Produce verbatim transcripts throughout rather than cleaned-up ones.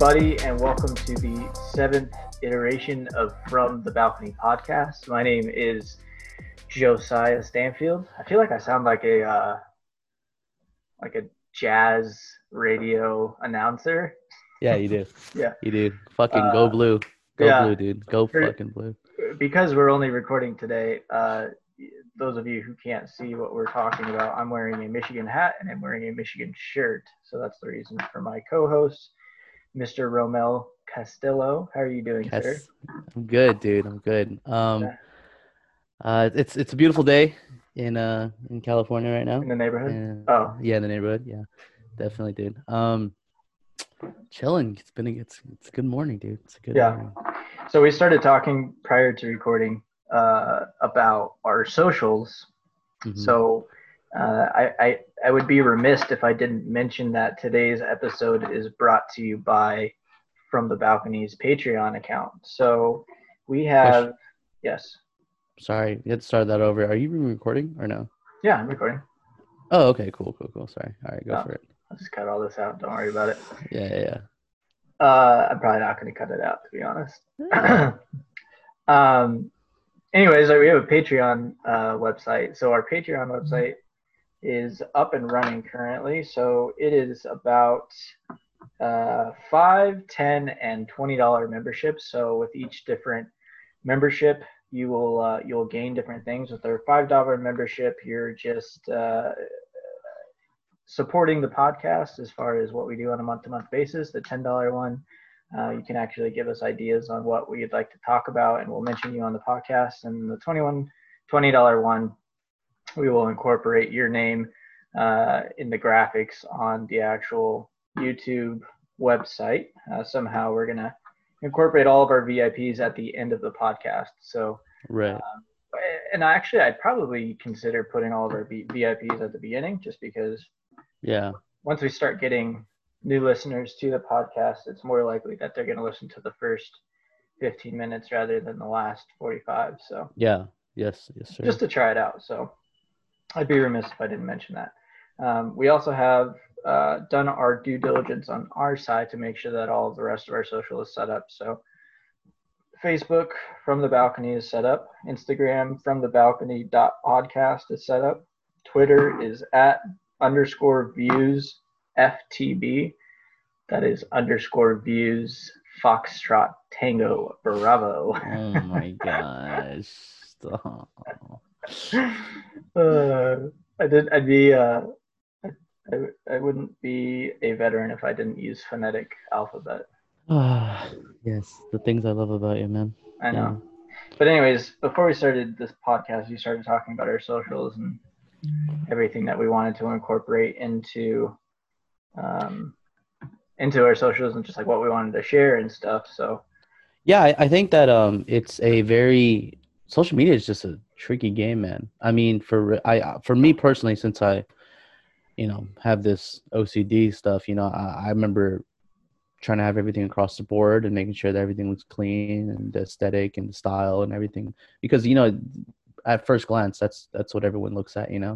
everybody, and welcome to the seventh iteration of From the Balcony Podcast. My name is Josiah Stanfield. I feel like I sound like a uh, like a jazz radio announcer. Yeah, you do. yeah, you do. Fucking uh, go blue, go yeah. blue, dude. Go For, fucking blue. Because we're only recording today. Uh, those of you who can't see what we're talking about, I'm wearing a Michigan hat and I'm wearing a Michigan shirt. So that's the reason for my co-host, Mister Romel Castillo. How are you doing, yes. sir? I'm good, dude. I'm good. Um, yeah. uh, it's it's a beautiful day in uh in California right now. In the neighborhood? Uh, oh. Yeah, in the neighborhood. Yeah, definitely, dude. Um, chilling. It's been a, it's, it's a good morning, dude. It's a good yeah. morning. So we started talking prior to recording uh about our socials. Mm-hmm. So uh I, I I would be remiss if I didn't mention that today's episode is brought to you by From the Balcony's Patreon account. So we have Gosh. yes. Sorry, let's start that over. Are you recording or no? Yeah, I'm recording. Oh, okay, cool, cool, cool. Sorry. All right, go no, for it. I'll just cut all this out. Don't worry about it. Yeah, yeah, yeah. Uh I'm probably not gonna cut it out, to be honest. Yeah. um Anyways, we have a Patreon uh, website. So our Patreon website is up and running currently. So it is about uh, five, ten, and twenty dollars memberships. So with each different membership, you will uh, you'll gain different things. With our five dollar membership, you're just uh, supporting the podcast as far as what we do on a month-to-month basis. The ten dollar one, Uh, you can actually give us ideas on what we'd like to talk about, and we'll mention you on the podcast. And the twenty-one, twenty dollar one, we will incorporate your name uh, in the graphics on the actual YouTube website. Uh, somehow we're going to incorporate all of our V I Ps at the end of the podcast. So, right. Um, and actually, I'd probably consider putting all of our V I Ps at the beginning, just because yeah, once we start getting new listeners to the podcast, it's more likely that they're going to listen to the first fifteen minutes rather than the last forty-five. So yeah, yes, yes, sir. Just to try it out. So I'd be remiss if I didn't mention that. Um, we also have uh, done our due diligence on our side to make sure that all of the rest of our social is set up. So Facebook From the Balcony is set up. Instagram From the Balcony dot podcast is set up. Twitter is at underscore views. F T B, that is underscore views foxtrot tango bravo. Oh my gosh! Stop. uh, I did. I'd be. Uh, I. I wouldn't be a veteran if I didn't use phonetic alphabet. Ah, yes, the things I love about you, man. I know. Yeah. But anyways, before we started this podcast, we started talking about our socials and everything that we wanted to incorporate into. um into our socials and just like what we wanted to share and stuff. So yeah, I, I think that um it's a very social media is just a tricky game, man. I mean, for I for me personally, since I you know have this O C D stuff, you know I, I remember trying to have everything across the board and making sure that everything was clean and the aesthetic and the style and everything, because you know at first glance that's that's what everyone looks at, you know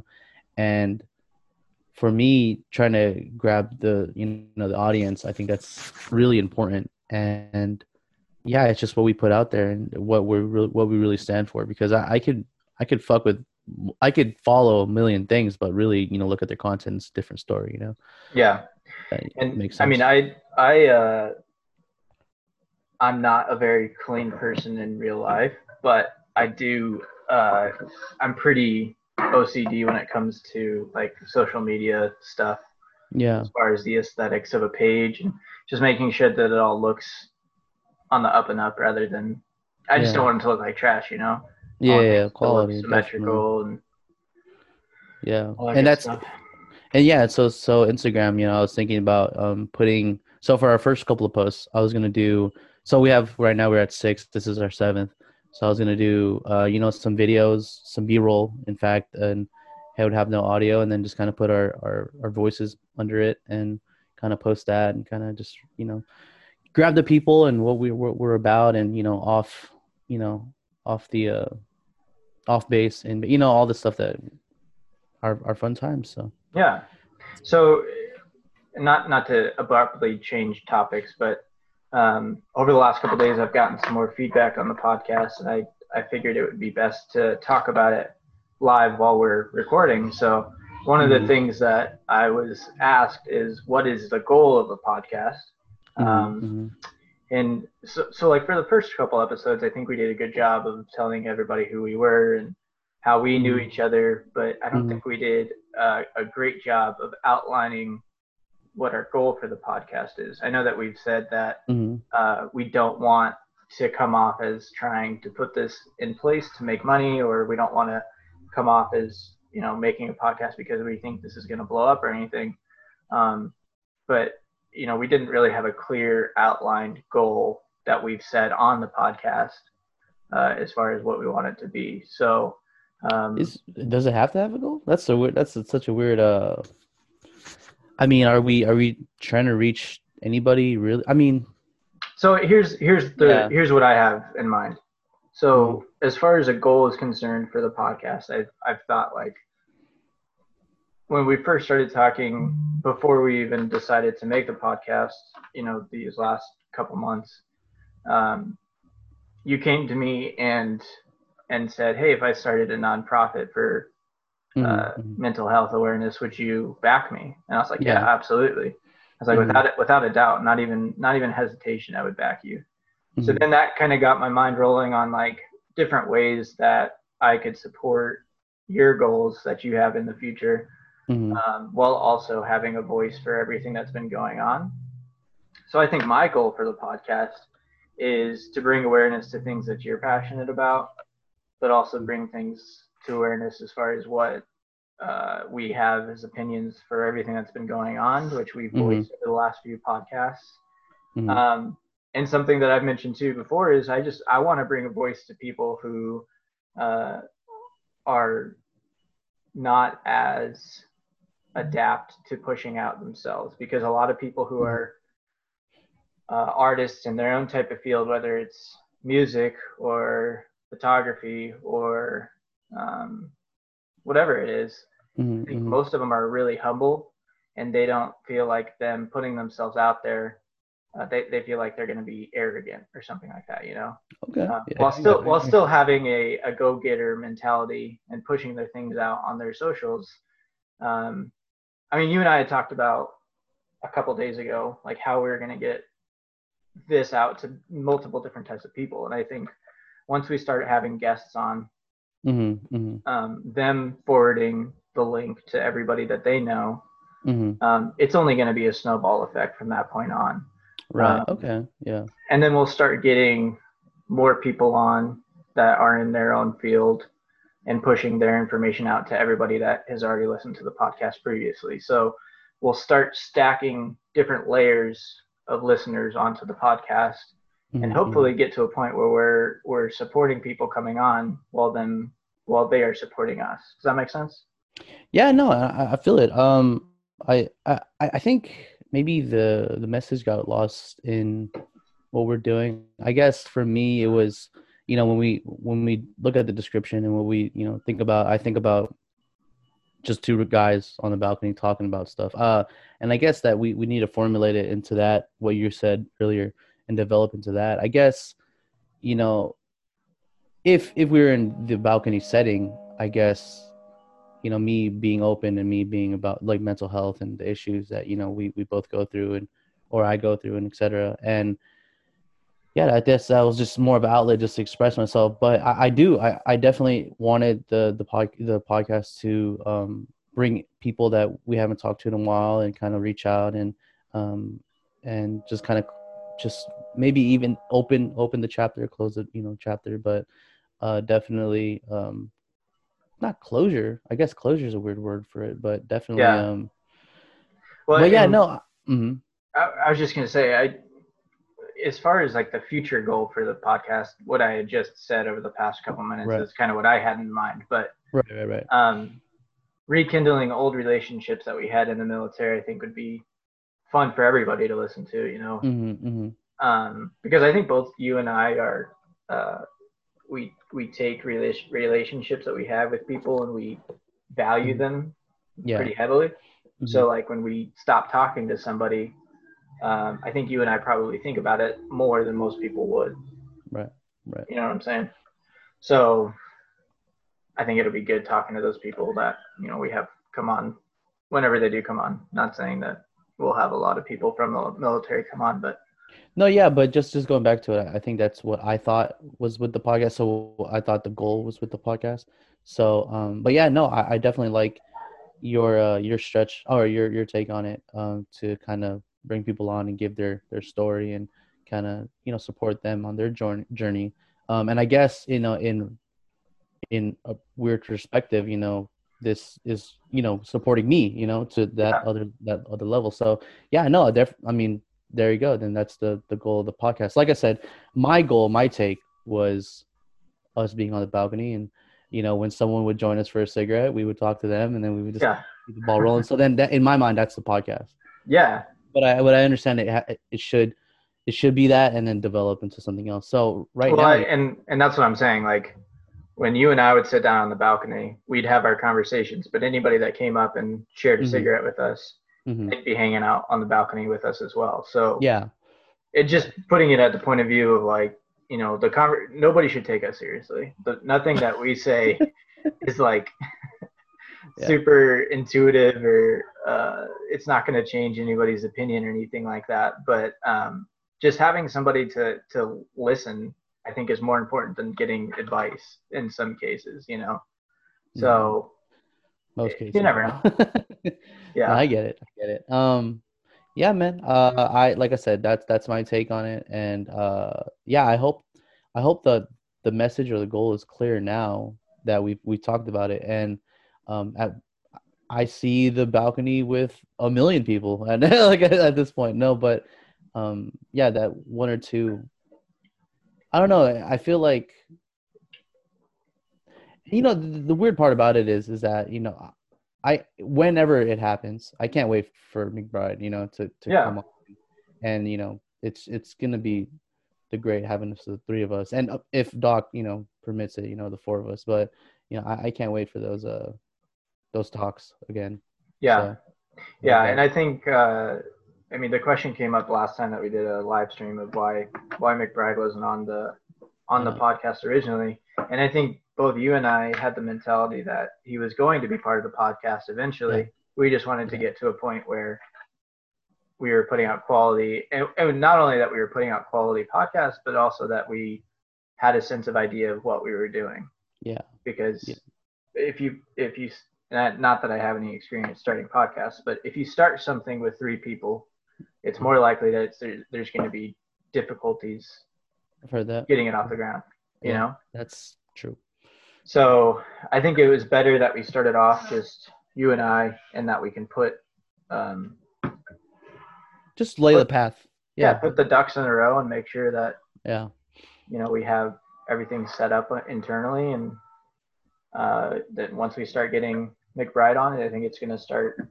and for me, trying to grab the you know the audience, I think that's really important. And yeah, it's just what we put out there and what we're really, what we really stand for. Because I, I could I could fuck with I could follow a million things, but really you know look at their content, it's a different story. You know. Yeah, that and makes sense. I mean, I I uh, I'm not a very clean person in real life, but I do. Uh, I'm pretty O C D when it comes to like social media stuff, yeah as far as the aesthetics of a page and just making sure that it all looks on the up and up, rather than I just yeah. don't want it to look like trash, you know yeah, yeah quality, symmetrical, definitely. and yeah that and that's stuff. and yeah so so Instagram, you know I was thinking about um putting, so for our first couple of posts I was gonna do, so we have right now we're at six, this is our seventh. So I was gonna do, uh, you know, some videos, some B-roll, in fact, and I would have no audio, and then just kind of put our, our, our voices under it, and kind of post that, and kind of just, you know, grab the people and what we what we're about, and you know, off, you know, off the, uh, off base, and you know, all the stuff that are are fun times. So yeah, so not not to abruptly change topics, but um, over the last couple of days, I've gotten some more feedback on the podcast, and I, I figured it would be best to talk about it live while we're recording. So one of the things that I was asked is, what is the goal of a podcast? Um, mm-hmm. And so, so like for the first couple episodes, I think we did a good job of telling everybody who we were and how we knew each other, but I don't mm-hmm. think we did uh, a great job of outlining what our goal for the podcast is. I know that we've said that mm-hmm. uh, we don't want to come off as trying to put this in place to make money, or we don't want to come off as, you know, making a podcast because we think this is going to blow up or anything. Um, but, you know, we didn't really have a clear outlined goal that we've set on the podcast uh, as far as what we want it to be. So um, is, does it have to have a goal? That's so weird. That's a, such a weird. Uh, I mean, are we are we trying to reach anybody really? I mean, so here's here's the yeah. here's what I have in mind. So as far as a goal is concerned for the podcast, I've, I've thought, like, when we first started talking before we even decided to make the podcast, you know, these last couple months, um, you came to me and, and said, hey, if I started a nonprofit for uh, mm-hmm. mental health awareness, would you back me? And I was like, yeah, yeah absolutely. I was like, mm-hmm. without it, without a doubt, not even, not even hesitation, I would back you. So mm-hmm. then that kind of got my mind rolling on like different ways that I could support your goals that you have in the future, mm-hmm. um, while also having a voice for everything that's been going on. So I think my goal for the podcast is to bring awareness to things that you're passionate about, but also bring things to awareness as far as what uh, we have as opinions for everything that's been going on, which we've mm-hmm. voiced over the last few podcasts. Mm-hmm. Um, And something that I've mentioned too before is I just, I want to bring a voice to people who uh, are not as adept to pushing out themselves, because a lot of people who are uh, artists in their own type of field, whether it's music or photography or um, whatever it is, mm-hmm, I think mm-hmm. most of them are really humble, and they don't feel like them putting themselves out there. Uh, they they feel like they're going to be arrogant or something like that, you know. Okay. Uh, yeah, while still while still having a, a go getter mentality and pushing their things out on their socials. Um, I mean, you and I had talked about a couple days ago, like how we were going to get this out to multiple different types of people, and I think once we start having guests on, mm-hmm, mm-hmm. Um, them forwarding the link to everybody that they know, mm-hmm. um, it's only going to be a snowball effect from that point on. Right. Um, okay. Yeah. And then we'll start getting more people on that are in their own field and pushing their information out to everybody that has already listened to the podcast previously. So we'll start stacking different layers of listeners onto the podcast, mm-hmm. and hopefully get to a point where we're we're supporting people coming on while then while they are supporting us. Does that make sense? Yeah. No, I, I feel it. Um, I I I think. Maybe the, the message got lost in what we're doing. I guess for me, it was, you know, when we when we look at the description and what we, you know, think about, I think about just two guys on the balcony talking about stuff. Uh, and I guess that we, we need to formulate it into that, what you said earlier, and develop into that. I guess, you know, if if we were in the balcony setting, I guess, you know, me being open and me being about like mental health and the issues that, you know, we, we both go through and, or I go through and et cetera. And yeah, I guess that was just more of an outlet just to express myself. But I, I do, I, I definitely wanted the, the pod, the podcast to um, bring people that we haven't talked to in a while and kind of reach out and, um, and just kind of just maybe even open, open the chapter, close the, you know, chapter, but uh, definitely, um, not closure. I guess closure is a weird word for it, but definitely. Yeah. Um, well, but yeah, no. Mm-hmm. I, I was just gonna say, I, as far as like the future goal for the podcast, what I had just said over the past couple minutes right. is kind of what I had in mind. But right, right, right. Um, rekindling old relationships that we had in the military, I think, would be fun for everybody to listen to. You know, mm-hmm, mm-hmm. Um, because I think both you and I are. Uh, we we take rela- relationships that we have with people and we value them yeah. pretty heavily. Mm-hmm. So like when we stop talking to somebody, um, I think you and I probably think about it more than most people would. Right. Right. You know what I'm saying? So I think it'll be good talking to those people that, you know, we have come on whenever they do come on. Not saying that we'll have a lot of people from the military come on, but. No, yeah, but just, just going back to it, I think that's what I thought was with the podcast. So I thought the goal was with the podcast. So, um, but yeah, no, I, I definitely like your, uh, your stretch or your, your take on it, um, to kind of bring people on and give their, their story and kind of, you know, support them on their journey. Um, and I guess, you know, in, in a weird perspective, you know, this is, you know, supporting me, you know, to that yeah. other, that other level. So yeah, no, def- I mean, there you go. Then that's the, the goal of the podcast. Like I said, my goal, my take was us being on the balcony, and, you know, when someone would join us for a cigarette, we would talk to them, and then we would just yeah. keep the ball rolling. So then that, in my mind, that's the podcast. Yeah. But I, what I understand it, it should, it should be that, and then develop into something else. So right well, now. I, and, and that's what I'm saying. Like, when you and I would sit down on the balcony, we'd have our conversations, but anybody that came up and shared a mm-hmm. cigarette with us, mm-hmm. they'd be hanging out on the balcony with us as well. So yeah, it just putting it at the point of view of like, you know, the conver- nobody should take us seriously. The, nothing that we say is like yeah. super intuitive or uh, it's not going to change anybody's opinion or anything like that. But um, just having somebody to, to listen, I think, is more important than getting advice in some cases, you know? So most cases. You never know. Yeah. No, I get it. I get it. Um, yeah, man. Uh, I, like I said, that's, that's my take on it. And uh, yeah, I hope, I hope the, the message or the goal is clear now that we've, we talked about it. And um, at, I see the balcony with a million people and like at this point, no, but um, yeah, that one or two, I don't know. I feel like, you know, the, the weird part about it is, is that, you know, I, whenever it happens, I can't wait for McBride, you know, to, to yeah. come on, and, you know, it's, it's going to be the great having the three of us. And if Doc, you know, permits it, you know, the four of us, but you know, I, I can't wait for those, uh, those talks again. Yeah. So, yeah. yeah. And I think, uh, I mean, the question came up last time that we did a live stream of why why McBride wasn't on the on the podcast originally, and I think both you and I had the mentality that he was going to be part of the podcast eventually. Yeah. We just wanted to get to a point where we were putting out quality, and, and not only that we were putting out quality podcasts, but also that we had a sense of idea of what we were doing. Yeah, because yeah. if you if you not that I have any experience starting podcasts, but if you start something with three people, it's more likely that it's, there, there's going to be difficulties I've heard that. getting it off the ground, you yeah, know? That's true. So I think it was better that we started off just you and I, and that we can put... Um, just lay put, the path. Yeah. yeah, put the ducks in a row and make sure that, yeah, you know, we have everything set up internally. And uh, that once we start getting McBride on it, I think it's going to start...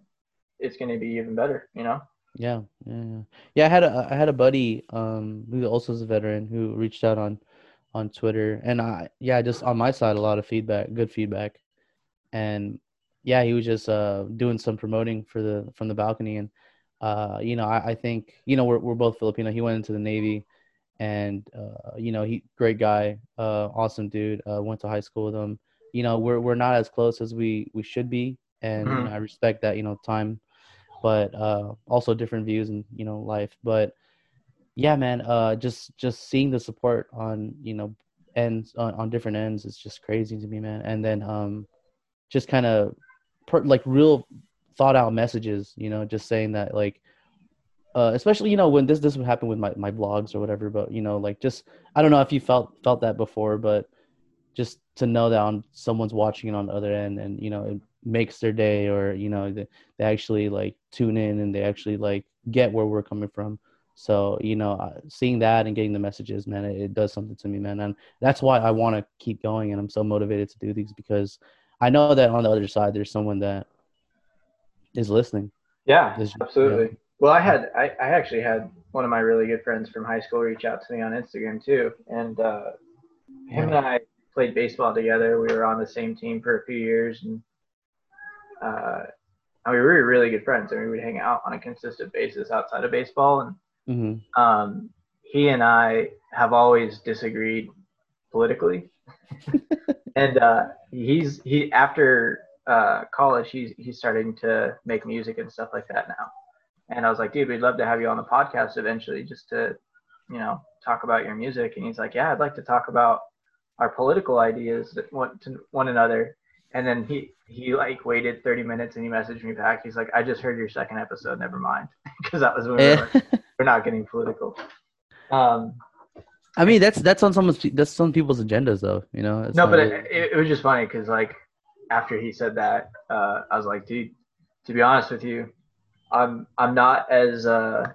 It's going to be even better, you know? Yeah, yeah, yeah. I had a I had a buddy um who also is a veteran who reached out on, on Twitter, and I yeah just on my side a lot of feedback, good feedback, and yeah he was just uh doing some promoting for the from the balcony, and uh you know I, I think you know we're we're both Filipino. He went into the Navy, and uh you know he great guy, uh awesome dude. Uh, went to high school with him. You know we're we're not as close as we we should be, and you know, I respect that. You know time. But uh, also different views and, you know, life. But, yeah, man, uh, just just seeing the support on, you know, ends on, on different ends is just crazy to me, man. And then um, just kind of, per- like, real thought-out messages, you know, just saying that, like, uh, especially, you know, when this this would happen with my, my blogs or whatever. But, you know, like, just, I don't know if you felt felt that before, but just to know that on, someone's watching it on the other end and, you know, it makes their day, or you know they, they actually like tune in and they actually like get where we're coming from. So you know seeing that and getting the messages, man, it, it does something to me, man. And that's why I want to keep going, and I'm so motivated to do these, because I know that on the other side there's someone that is listening. Yeah, there's, absolutely. You know, well, I had I, I actually had one of my really good friends from high school reach out to me on Instagram too, and uh him yeah. and I played baseball together. We were on the same team for a few years, and Uh, and we were really good friends. I mean, we'd hang out on a consistent basis outside of baseball. And mm-hmm. um, he and I have always disagreed politically. and uh, he's he after uh, college, he's he's starting to make music and stuff like that now. And I was like, dude, we'd love to have you on the podcast eventually, just to, you know, talk about your music. And he's like, yeah, I'd like to talk about our political ideas that want to one another. And then he, he like waited thirty minutes and he messaged me back. He's like, I just heard your second episode. Never mind. Cause that was when we were like, we're not getting political. Um, I mean, that's, that's on someone's, that's on people's agendas though, you know? It's no, but it, it, it was just funny. Cause like after he said that, uh, I was like, dude, to be honest with you, I'm, I'm not as, uh,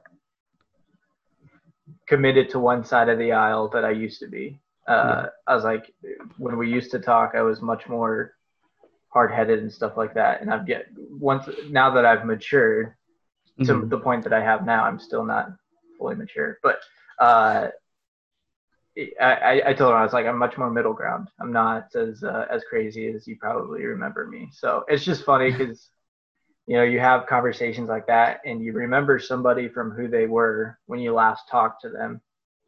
committed to one side of the aisle that I used to be. Uh, yeah. I was like, when we used to talk, I was much more hard-headed and stuff like that. And I've get once now that I've matured to mm-hmm. the point that I have now, I'm still not fully mature, but, uh, I, I told her, I was like, I'm much more middle ground. I'm not as, uh, as crazy as you probably remember me. So it's just funny because, you know, you have conversations like that and you remember somebody from who they were when you last talked to them.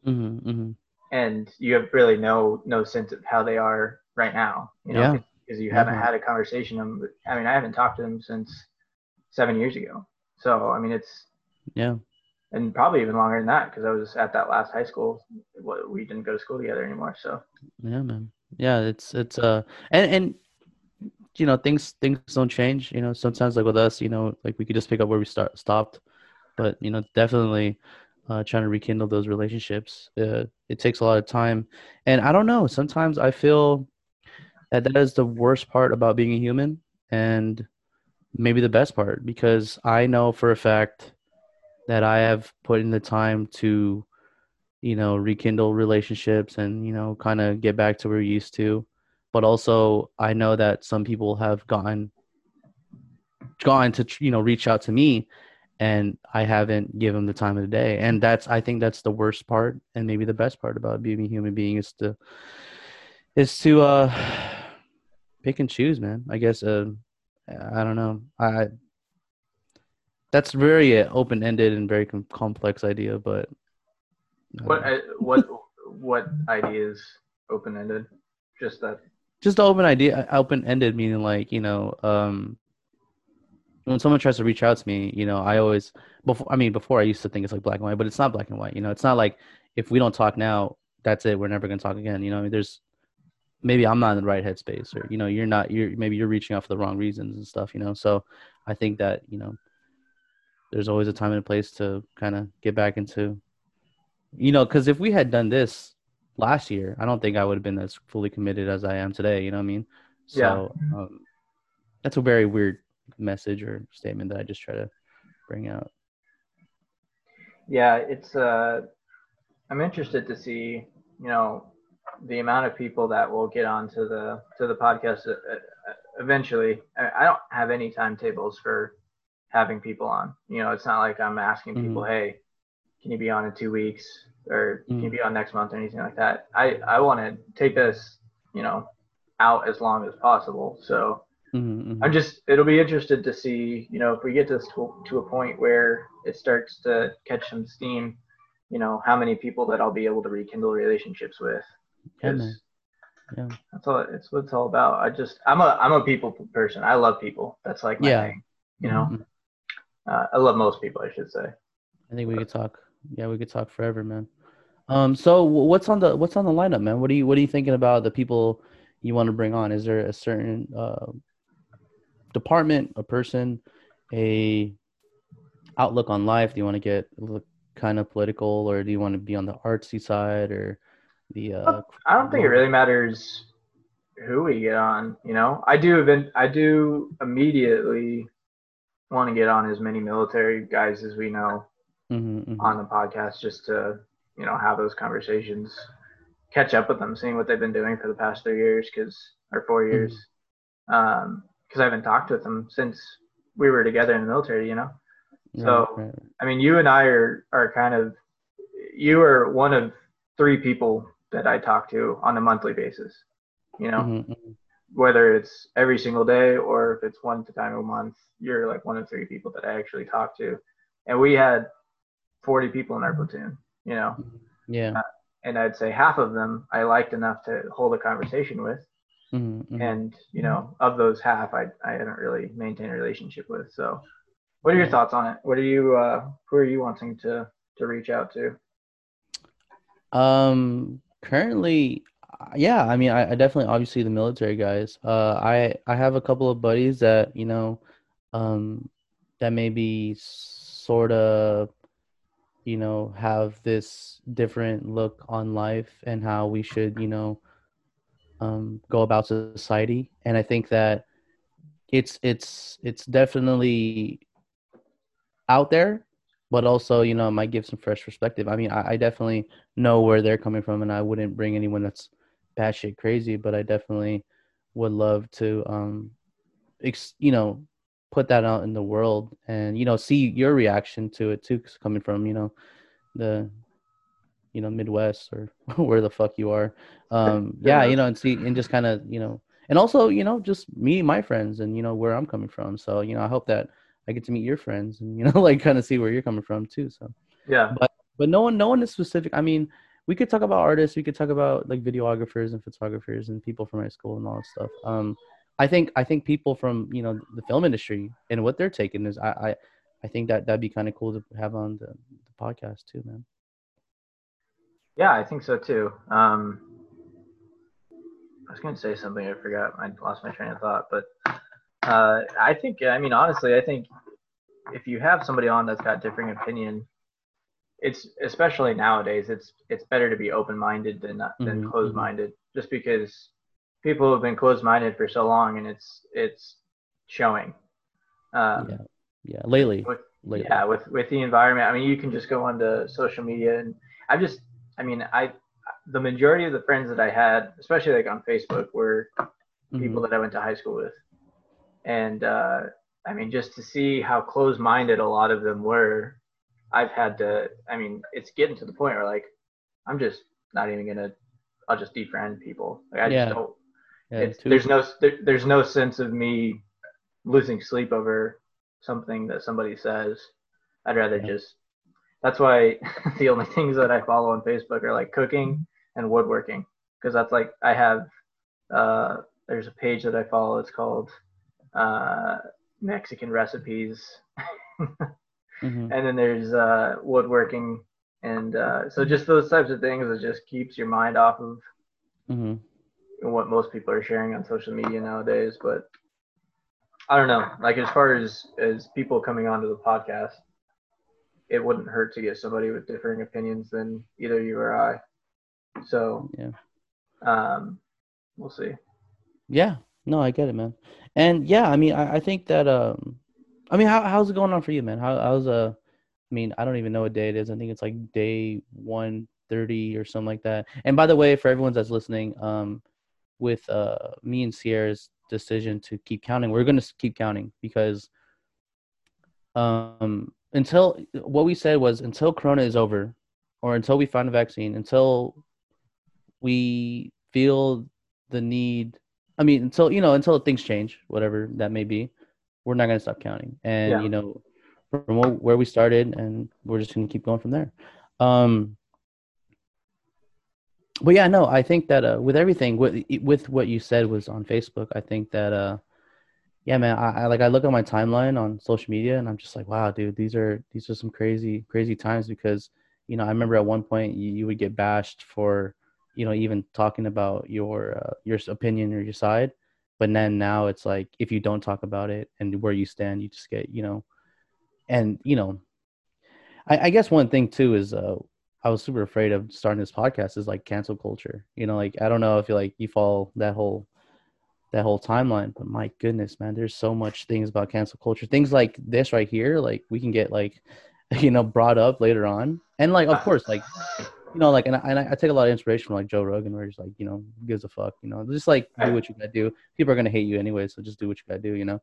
Mm-hmm, mm-hmm. And you have really no, no sense of how they are right now, you know, because yeah. you haven't mm-hmm. had a conversation. I mean, I haven't talked to them since seven years ago. So, I mean, it's, yeah. And probably even longer than that, because I was at that last high school. We didn't go to school together anymore. So, yeah, man. Yeah. It's, it's, uh, and, and, you know, things things don't change, you know. Sometimes like with us, you know, like we could just pick up where we start stopped. But, you know, definitely uh trying to rekindle those relationships, uh, it takes a lot of time. And I don't know, sometimes I feel that that is the worst part about being a human, and maybe the best part, because I know for a fact that I have put in the time to, you know, rekindle relationships and, you know, kind of get back to where we're used to. But also, I know that some people have gotten, gotten to, you know, reach out to me, and I haven't given them the time of the day. And that's, I think that's the worst part, and maybe the best part about being a human being is to, is to uh, pick and choose, man. I guess, uh, I don't know. I that's very open-ended and very com- complex idea, but. Uh. What, I, what, what idea is open-ended? Just that. Just the open idea, open-ended, meaning like, you know, um, when someone tries to reach out to me, you know, I always, before, I mean, before I used to think it's like black and white, but it's not black and white. You know, it's not like if we don't talk now, that's it. We're never going to talk again. You know, I mean, there's, maybe I'm not in the right headspace, or, you know, you're not, you're, maybe you're reaching out for the wrong reasons and stuff, you know? So I think that, you know, there's always a time and a place to kind of get back into, you know, because if we had done this last year, I don't think I would have been as fully committed as I am today. You know what I mean? So yeah. um, that's a very weird message or statement that I just try to bring out. Yeah, it's, uh, I'm interested to see, you know, the amount of people that will get onto the, to the podcast eventually. I don't have any timetables for having people on, you know. It's not like I'm asking mm-hmm. people, hey, can you be on in two weeks? Or you can be on next month or anything like that. I, I want to take this, you know, out as long as possible. So mm-hmm, mm-hmm. I'm just, it'll be interesting to see, you know, if we get this to, to a point where it starts to catch some steam, you know, how many people that I'll be able to rekindle relationships with. Because yeah, yeah. that's all, it's what it's all about. I just, I'm a, I'm a people person. I love people. That's like my yeah. thing, you know. Mm-hmm. Uh, I love most people, I should say. I think we but, could talk. Yeah, we could talk forever, man. Um, so what's on the what's on the lineup, man? What are you what are you thinking about the people you want to bring on? Is there a certain uh, department, a person, a outlook on life? Do you want to get look kind of political, or do you want to be on the artsy side, or the? Uh, I don't think it really matters who we get on. You know, I do event. I do immediately want to get on as many military guys as we know mm-hmm, mm-hmm. on the podcast, just to, you know, have those conversations, catch up with them, seeing what they've been doing for the past three years, cause, or four years. Mm-hmm. Um, cause I haven't talked with them since we were together in the military, you know? Yeah, so, right. I mean, you and I are, are kind of, you are one of three people that I talk to on a monthly basis, you know? Mm-hmm. whether it's every single day or if it's one time a month, you're like one of three people that I actually talk to. And we had forty people in our platoon, you know? Yeah. Uh, and I'd say half of them I liked enough to hold a conversation with. Mm-hmm. And, you know, of those half, I, I haven't really maintained a relationship with. So what are your thoughts on it? What are you, uh, who are you wanting to, to reach out to? Um, currently, yeah, I mean, I, I definitely, obviously the military guys, uh, I, I have a couple of buddies that, you know, um, that maybe sort of, you know, have this different look on life and how we should, you know, um, go about society. And I think that it's, it's, it's definitely out there, but also, you know, it might give some fresh perspective. I mean, I, I definitely know where they're coming from, and I wouldn't bring anyone that's batshit crazy, but I definitely would love to, um, ex- you know, put that out in the world and, you know, see your reaction to it too. 'Cause coming from, you know, the, you know, Midwest or where the fuck you are. Um, yeah, you know, and see, and just kind of, you know, and also, you know, just me, my friends and, you know, where I'm coming from. So, you know, I hope that I get to meet your friends and, you know, like kind of see where you're coming from too. So, yeah, but, but no one, no one is specific. I mean, we could talk about artists. We could talk about like videographers and photographers and people from my school and all that stuff. Um, I think, I think people from, you know, the film industry and what they're taking is, I, I, I think that that'd be kind of cool to have on the, the podcast too, man. Yeah, I think so too. Um, I was going to say something, I forgot. I lost my train of thought, but uh, I think, I mean, honestly, I think if you have somebody on that's got differing opinion, it's especially nowadays, it's it's better to be open-minded than not, than mm-hmm. closed-minded, just because people have been closed-minded for so long, and it's it's showing. Um, yeah. yeah, lately. With, lately. Yeah, with, with the environment. I mean, you can just go onto social media, and I've just... I mean, I, the majority of the friends that I had, especially like on Facebook, were mm-hmm. people that I went to high school with. And, uh, I mean, just to see how closed-minded a lot of them were, I've had to, I mean, it's getting to the point where like, I'm just not even going to, I'll just defriend people. Like, I yeah. just don't, yeah, it's, there's no, there, there's no sense of me losing sleep over something that somebody says. I'd rather yeah. just. That's why the only things that I follow on Facebook are like cooking and woodworking. 'Cause that's like, I have, uh, there's a page that I follow. It's called, uh, Mexican recipes. mm-hmm. And then there's, uh, woodworking. And, uh, so just those types of things, it just keeps your mind off of mm-hmm. what most people are sharing on social media nowadays. But I don't know, like as far as, as people coming onto the podcast, it wouldn't hurt to get somebody with differing opinions than either you or I. So, yeah. Um, we'll see. Yeah, no, I get it, man. And yeah, I mean, I, I think that, um, I mean, how, how's it going on for you, man? How, how's, uh, I mean, I don't even know what day it is. I think it's like day one thirty or something like that. And by the way, for everyone that's listening, um, with, uh, me and Sierra's decision to keep counting, we're going to keep counting because, um, until what we said was until Corona is over or until we find a vaccine, until we feel the need, I mean, until, you know, until things change, whatever that may be, we're not going to stop counting. And, yeah. you know, from where we started, and we're just going to keep going from there. Um, but yeah, no, I think that uh, with everything, with, with what you said was on Facebook, I think that, uh, yeah, man, I, I like I look at my timeline on social media and I'm just like, wow, dude, these are these are some crazy, crazy times because, you know, I remember at one point you, you would get bashed for, you know, even talking about your uh, your opinion or your side. But then now it's like if you don't talk about it and where you stand, you just get, you know, and, you know, I, I guess one thing, too, is uh, I was super afraid of starting this podcast is like cancel culture. You know, like I don't know if you like you follow that whole that whole timeline, but my goodness, man, there's so much things about cancel culture, things like this right here. Like we can get like, you know, brought up later on. And like, of course, like, you know, like, and I, and I take a lot of inspiration from like Joe Rogan, where he's like, you know, gives a fuck, you know, just like do what you gotta do. People are going to hate you anyway. So just do what you gotta do, you know?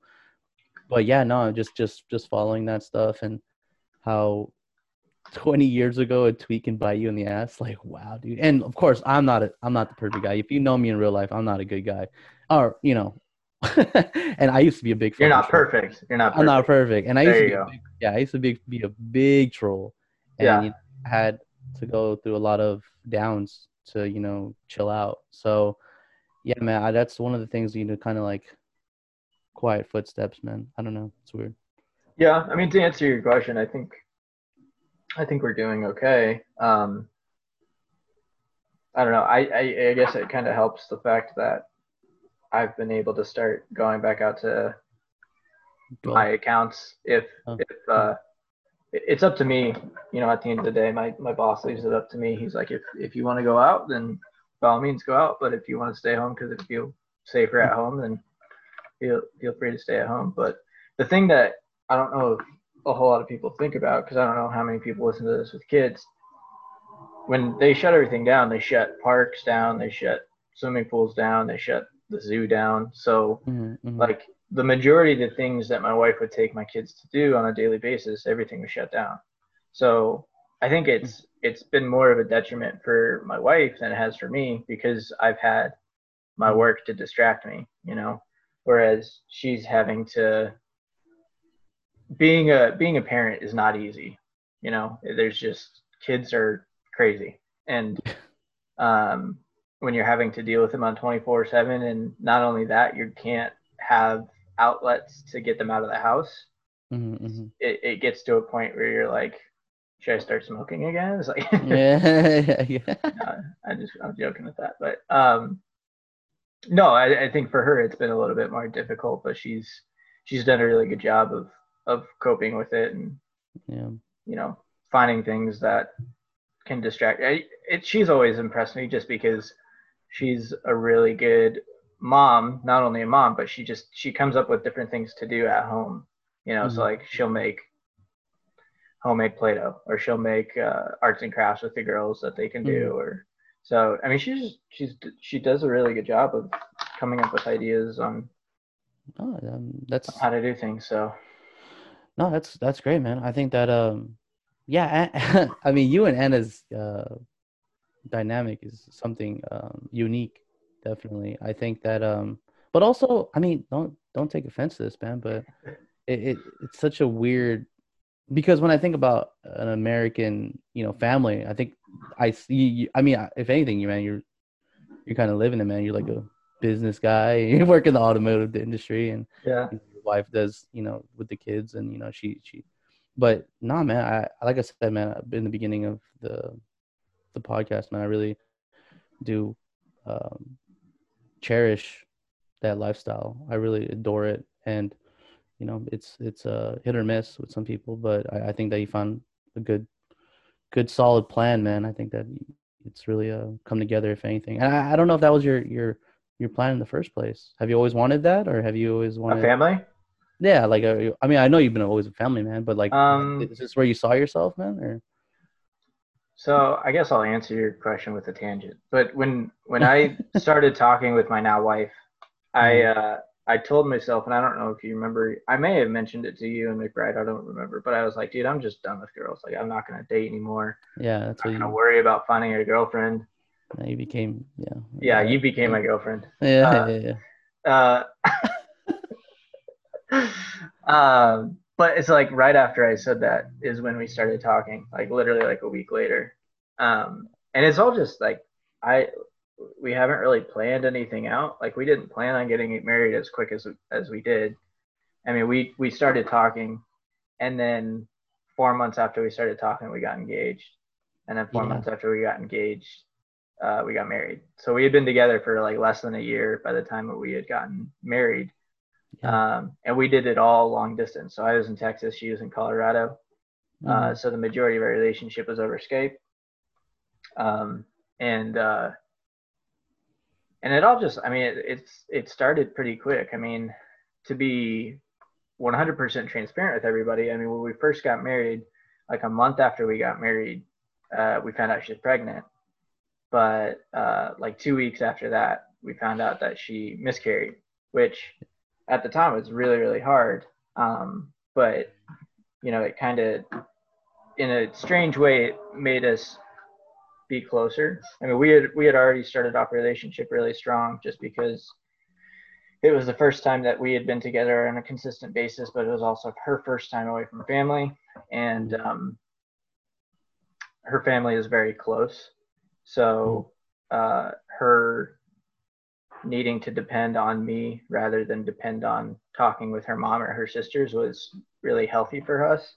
But yeah, no, just, just, just following that stuff and how twenty years ago a tweet can bite you in the ass. Like, wow, dude. And of course, I'm not a, I'm not the perfect guy. If you know me in real life, I'm not a good guy, or you know. And I used to be a big. You're not troll. perfect. You're not. Perfect. I'm not perfect. And I used there to be. A big, yeah, I used to be be a big troll. And yeah. You know, I had to go through a lot of downs to you know chill out. So, yeah, man, I, that's one of the things you know, kind of like quiet footsteps, man. I don't know. It's weird. Yeah, I mean, to answer your question, I think. I think we're doing okay. Um, I don't know. I, I, I guess it kind of helps the fact that I've been able to start going back out to my accounts. If, okay. if uh, it's up to me, you know, at the end of the day, my, my boss leaves it up to me. He's like, if, if you want to go out, then by all means go out. But if you want to stay home because it feels safer at home, then feel, feel free to stay at home. But the thing that I don't know if a whole lot of people think about, because I don't know how many people listen to this with kids, when they shut everything down, they shut parks down, they shut swimming pools down, they shut the zoo down. So mm-hmm. like the majority of the things that my wife would take my kids to do on a daily basis, everything was shut down. So I think it's, mm-hmm. it's been more of a detriment for my wife than it has for me, because I've had my work to distract me, you know, whereas she's having to, being a being a parent is not easy, you know. There's just, kids are crazy, and um when you're having to deal with them on twenty-four seven, and not only that, you can't have outlets to get them out of the house. Mm-hmm. it, it gets to a point where you're like, should I start smoking again? It's like yeah, yeah. No, I just I'm joking with that, but um no I, I think for her it's been a little bit more difficult, but she's she's done a really good job of of coping with it, and yeah. you know, finding things that can distract. I, it, she's always impressed me just because she's a really good mom, not only a mom, but she just, she comes up with different things to do at home, you know. Mm-hmm. So like she'll make homemade Play-Doh, or she'll make uh, arts and crafts with the girls that they can mm-hmm. do. Or so, I mean, she's, she's, she does a really good job of coming up with ideas on oh, um, that's how to do things. So no, that's that's great, man. I think that, um, yeah, I mean, you and Anna's uh, dynamic is something um, unique, definitely. I think that, um, but also, I mean, don't don't take offense to this, man, but it, it it's such a weird, because when I think about an American, you know, family, I think I see, you, I mean, if anything, you man, you're you're kind of living it, man. You're like a business guy. You work in the automotive industry, and yeah. wife does, you know, with the kids, and you know, she she but nah, man, I like I said, man, in the beginning of the the podcast, man, I really do um cherish that lifestyle. I really adore it, and you know, it's it's a hit or miss with some people, but I, I think that you found a good good solid plan, man. I think that it's really uh come together, if anything. And I, I don't know if that was your your your plan in the first place. Have you always wanted that, or have you always wanted a family? Yeah, like a, I mean, I know you've been always a family man, but like, um, is this where you saw yourself, man? Or so I guess I'll answer your question with a tangent. But when when I started talking with my now wife, I uh, I told myself, and I don't know if you remember, I may have mentioned it to you and McBride, I don't remember, but I was like, dude, I'm just done with girls. Like, I'm not gonna date anymore. Yeah, that's I'm not gonna you... worry about finding a girlfriend. And you became, yeah. Yeah, you became yeah. my girlfriend. Yeah, uh, yeah, yeah. Uh, uh, but it's like right after I said that is when we started talking, like literally like a week later. Um, and it's all just like, I, we haven't really planned anything out. Like we didn't plan on getting married as quick as, as we did. I mean, we, we started talking, and then four months after we started talking, we got engaged. And then four yeah. months after we got engaged, Uh, we got married. So we had been together for like less than a year by the time that we had gotten married. Yeah. Um, and we did it all long distance. So I was in Texas, she was in Colorado. Mm-hmm. Uh, so the majority of our relationship was over Skype. Um, and uh, and it all just, I mean, it, it's it started pretty quick. I mean, to be one hundred percent transparent with everybody, I mean, when we first got married, like a month after we got married, uh, we found out she was pregnant. But uh, like two weeks after that, we found out that she miscarried, which at the time was really, really hard. Um, but, you know, it kind of in a strange way, it made us be closer. I mean, we had we had already started off a relationship really strong, just because it was the first time that we had been together on a consistent basis, but it was also her first time away from family, and um, her family is very close. So uh, her needing to depend on me rather than depend on talking with her mom or her sisters was really healthy for us.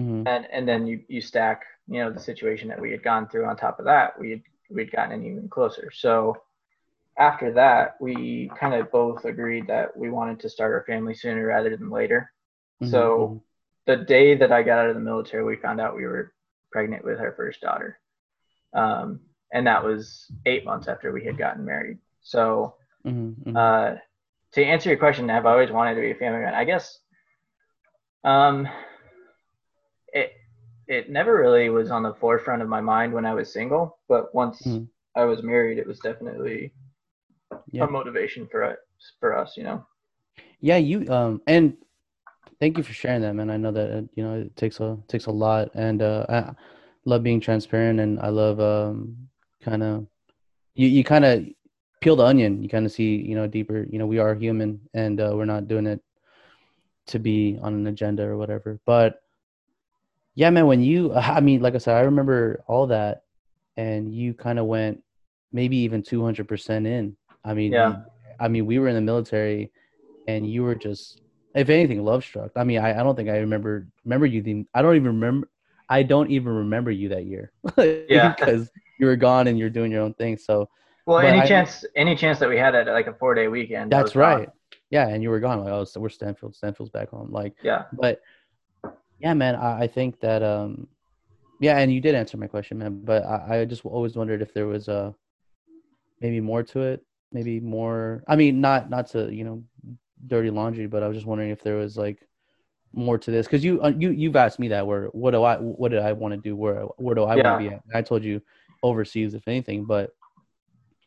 Mm-hmm. And and then you, you stack, you know, the situation that we had gone through on top of that, we had, we'd gotten even closer. So after that, we kind of both agreed that we wanted to start our family sooner rather than later. Mm-hmm. So the day that I got out of the military, we found out we were pregnant with our first daughter. Um, and that was eight months after we had gotten married. So mm-hmm, mm-hmm. Uh, to answer your question, I've always wanted to be a family man. I guess um, it it never really was on the forefront of my mind when I was single, but once mm-hmm. I was married, it was definitely yeah. a motivation for us, for us, you know? Yeah, you, um, and thank you for sharing that, man. I know that, uh, you know, it takes a, takes a lot, and uh, I love being transparent, and I love um, kind of, you, you kind of peel the onion, you kind of see, you know, deeper, you know, we are human, and uh, we're not doing it to be on an agenda or whatever. But yeah, man, when you, I mean, like I said, I remember all that, and you kind of went maybe even two hundred percent in. I mean, yeah. we, I mean, we were in the military, and you were just, if anything, love struck. I mean, I, I don't think I remember remember you. The, I don't even remember. I don't even remember you that year. Yeah, because you were gone and you're doing your own thing. So, well, any I, chance, any chance that we had at like a four day weekend. That's right. Gone. Yeah, and you were gone. Like, oh, so we're Stanfield. Stanfield's back home. Like, yeah. But yeah, man, I, I think that um, yeah, and you did answer my question, man. But I, I just always wondered if there was a uh, maybe more to it. Maybe more, I mean, not, not to, you know, dirty laundry, but I was just wondering if there was like more to this. Cause you, you, you've asked me that where, what do I, what did I want to do? Where, where do I yeah. want to be at? And I told you overseas, if anything, but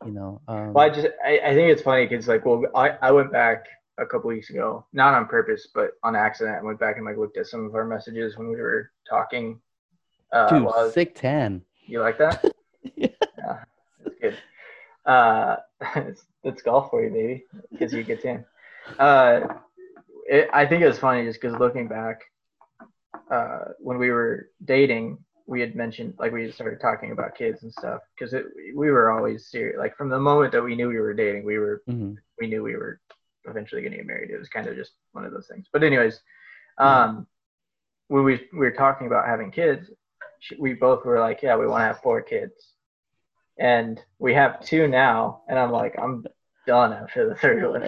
you know, um, well, I just, I, I think it's funny. Cause like, well, I, I went back a couple weeks ago, not on purpose, but on accident. I went back and like looked at some of our messages when we were talking. Uh, Dude, was, sick tan. You like that? Yeah. Yeah. That's good. Uh, it's, it's golf for you, baby, because you get tan. Uh, it, I think it was funny just because looking back, uh, when we were dating, we had mentioned, like, we started talking about kids and stuff, because we were always serious. Like, from the moment that we knew we were dating, we were, mm-hmm. we knew we were eventually going to get married. It was kind of just one of those things. But anyways, um, mm-hmm. when we, we were talking about having kids, we both were like, yeah, we want to have four kids. And we have two now, and I'm like, I'm done after the third one.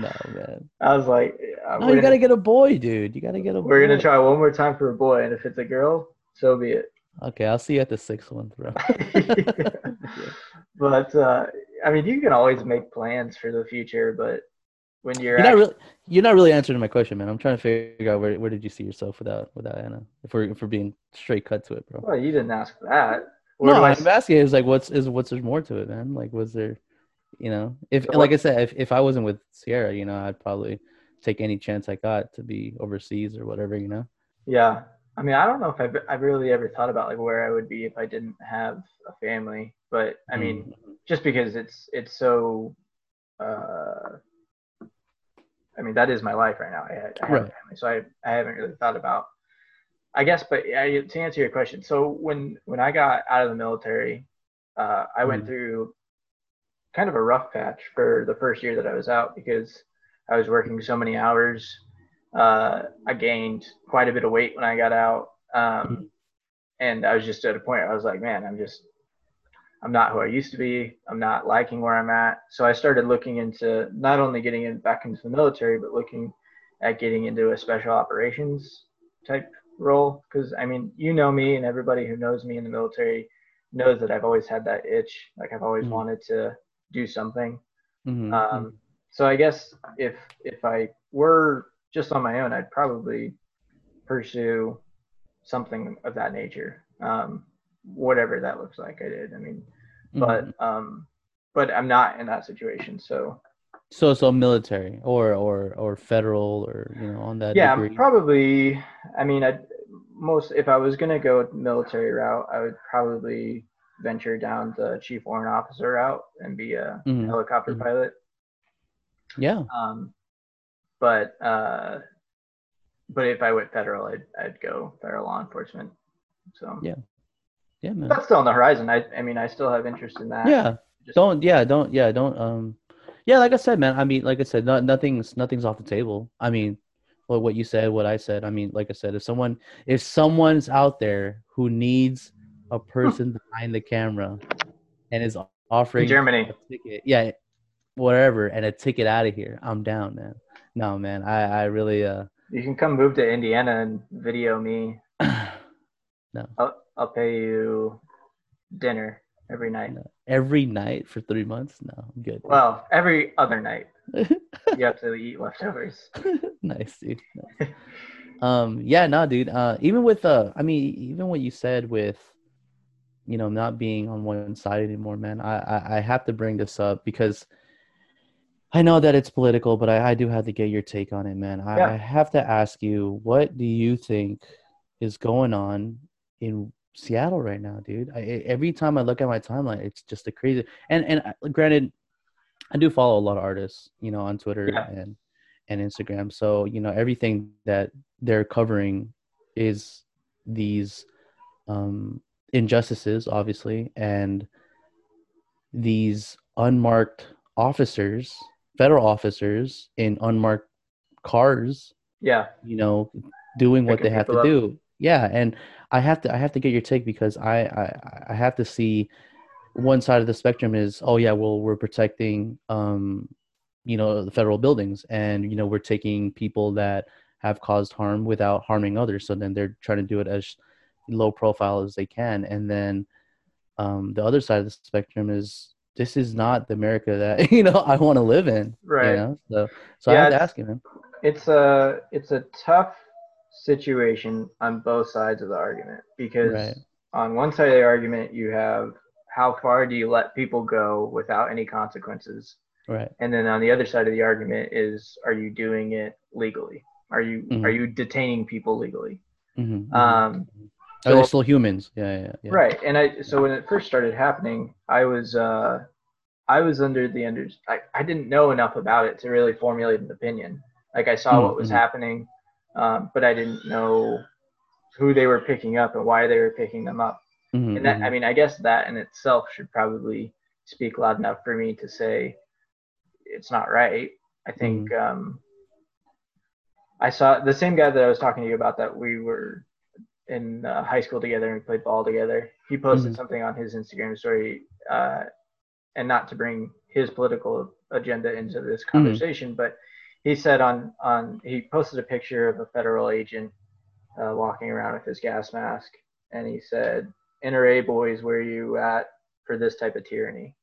No, man. I was like, no, you gotta get a boy, dude. You gotta get a boy. We're gonna try one more time for a boy, and if it's a girl, so be it. Okay, I'll see you at the sixth one, bro. Yeah. But uh, I mean, you can always make plans for the future, but when you're you're, actually- not really, you're not really answering my question, man. I'm trying to figure out where where did you see yourself without without Anna? If we're if we're being straight cut to it, bro. Well, you didn't ask that. Where no, I'm asking is like, what's is what's there more to it, man? Like, was there, you know, if so like what, I said, if, if I wasn't with Sierra, you know, I'd probably take any chance I got to be overseas or whatever, you know. Yeah, I mean, I don't know if I've I've really ever thought about like where I would be if I didn't have a family, but I mean, mm-hmm. just because it's it's so, uh, I mean, that is my life right now. I, I have right. a family, so I I haven't really thought about. I guess, but I, to answer your question, so when, when I got out of the military, uh, I mm-hmm. went through kind of a rough patch for the first year that I was out because I was working so many hours. Uh, I gained quite a bit of weight when I got out. Um, mm-hmm. And I was just at a point where I was like, man, I'm just, I'm not who I used to be. I'm not liking where I'm at. So I started looking into not only getting in, back into the military, but looking at getting into a special operations type role, because I mean, you know me, and everybody who knows me in the military knows that I've always had that itch. Like, I've always mm-hmm. wanted to do something. Mm-hmm. Um, so I guess if if I were just on my own, I'd probably pursue something of that nature, um, whatever that looks like. I did. I mean, mm-hmm. but um, but I'm not in that situation, so. So so military or or or federal or you know on that. Yeah, degree. Probably. I mean, I most, if I was going to go military route, I would probably venture down the chief warrant officer route and be a mm-hmm. helicopter mm-hmm. pilot. Yeah. Um, but, uh, but if I went federal, I'd, I'd go federal law enforcement. So yeah. Yeah, man. That's still on the horizon. I, I mean, I still have interest in that. Yeah. Just don't. Yeah. Don't. Yeah. Don't. Um, yeah. Like I said, man, I mean, like I said, no, nothing's, nothing's off the table. I mean, well, what you said, what I said, I mean, like I said, if someone, if someone's out there who needs a person behind the camera and is offering Germany a ticket, yeah, whatever, and a ticket out of here, I'm down, man. No, man, I, I really, uh, you can come move to Indiana and video me. No. I'll, I'll pay you dinner every night. No. Every night for three months? No, I'm good. Well, every other night. You have to eat leftovers. Nice, dude. Nice. um, yeah, no, dude. Uh, even with, uh, I mean, even what you said with, you know, not being on one side anymore, man, I, I, I have to bring this up because I know that it's political, but I, I do have to get your take on it, man. I, yeah. I have to ask you, what do you think is going on in Seattle right now, dude? I, every time I look at my timeline, it's just a crazy. And and granted, I do follow a lot of artists, you know, on Twitter yeah. and and Instagram. So you know, everything that they're covering is these um, injustices, obviously, and these unmarked officers, federal officers in unmarked cars. Yeah, you know, doing what they have to up. do. Yeah, and I have to I have to get your take because I, I, I have to see one side of the spectrum is, oh yeah, well, we're protecting um you know the federal buildings and you know we're taking people that have caused harm without harming others, so then they're trying to do it as low profile as they can. And then um the other side of the spectrum is, this is not the America that you know I want to live in. Right. You know? So so yeah, I have to ask you, man. It's a it's a tough situation on both sides of the argument because right. on one side of the argument you have, how far do you let people go without any consequences? Right. And then on the other side of the argument is, are you doing it legally? Are you mm-hmm. are you detaining people legally? Mm-hmm. Um, so, are they still humans? Yeah, yeah, yeah. Right. And I so when it first started happening, I was uh, I was under the under I, I didn't know enough about it to really formulate an opinion. Like I saw mm-hmm. what was happening, um, but I didn't know who they were picking up and why they were picking them up. Mm-hmm. And that, I mean, I guess that in itself should probably speak loud enough for me to say it's not right. I think mm-hmm. um, I saw the same guy that I was talking to you about that we were in uh, high school together and we played ball together. He posted mm-hmm. something on his Instagram story, uh, and not to bring his political agenda into this conversation, mm-hmm. but he said on, on he posted a picture of a federal agent uh, walking around with his gas mask, and he said, N R A boys, where you at for this type of tyranny?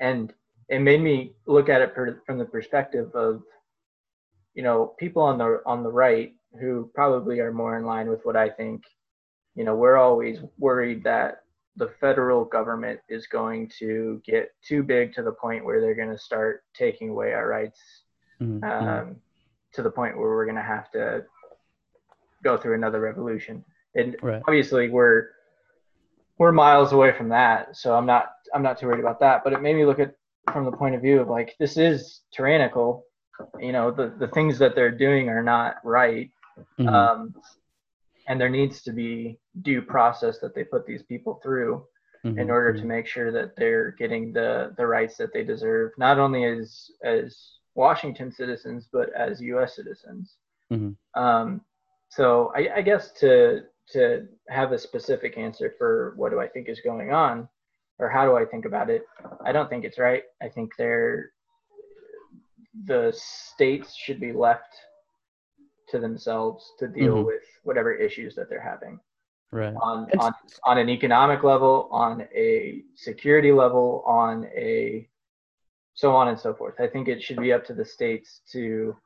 And it made me look at it per, from the perspective of, you know, people on the on the right who probably are more in line with what I think. You know, we're always worried that the federal government is going to get too big to the point where they're going to start taking away our rights, mm-hmm. um, to the point where we're going to have to go through another revolution. And right. obviously we're We're miles away from that, so I'm not I'm not too worried about that. But it made me look at from the point of view of like, this is tyrannical, you know, the, the things that they're doing are not right, mm-hmm. um, and there needs to be due process that they put these people through mm-hmm. in order mm-hmm. to make sure that they're getting the the rights that they deserve, not only as as Washington citizens but as U S citizens. Mm-hmm. Um, so I, I guess to. to have a specific answer for what do I think is going on or how do I think about it, I don't think it's right. I think they're, the states should be left to themselves to deal mm-hmm. with whatever issues that they're having. Right. On, on on an economic level, on a security level, on a so on and so forth. I think it should be up to the states to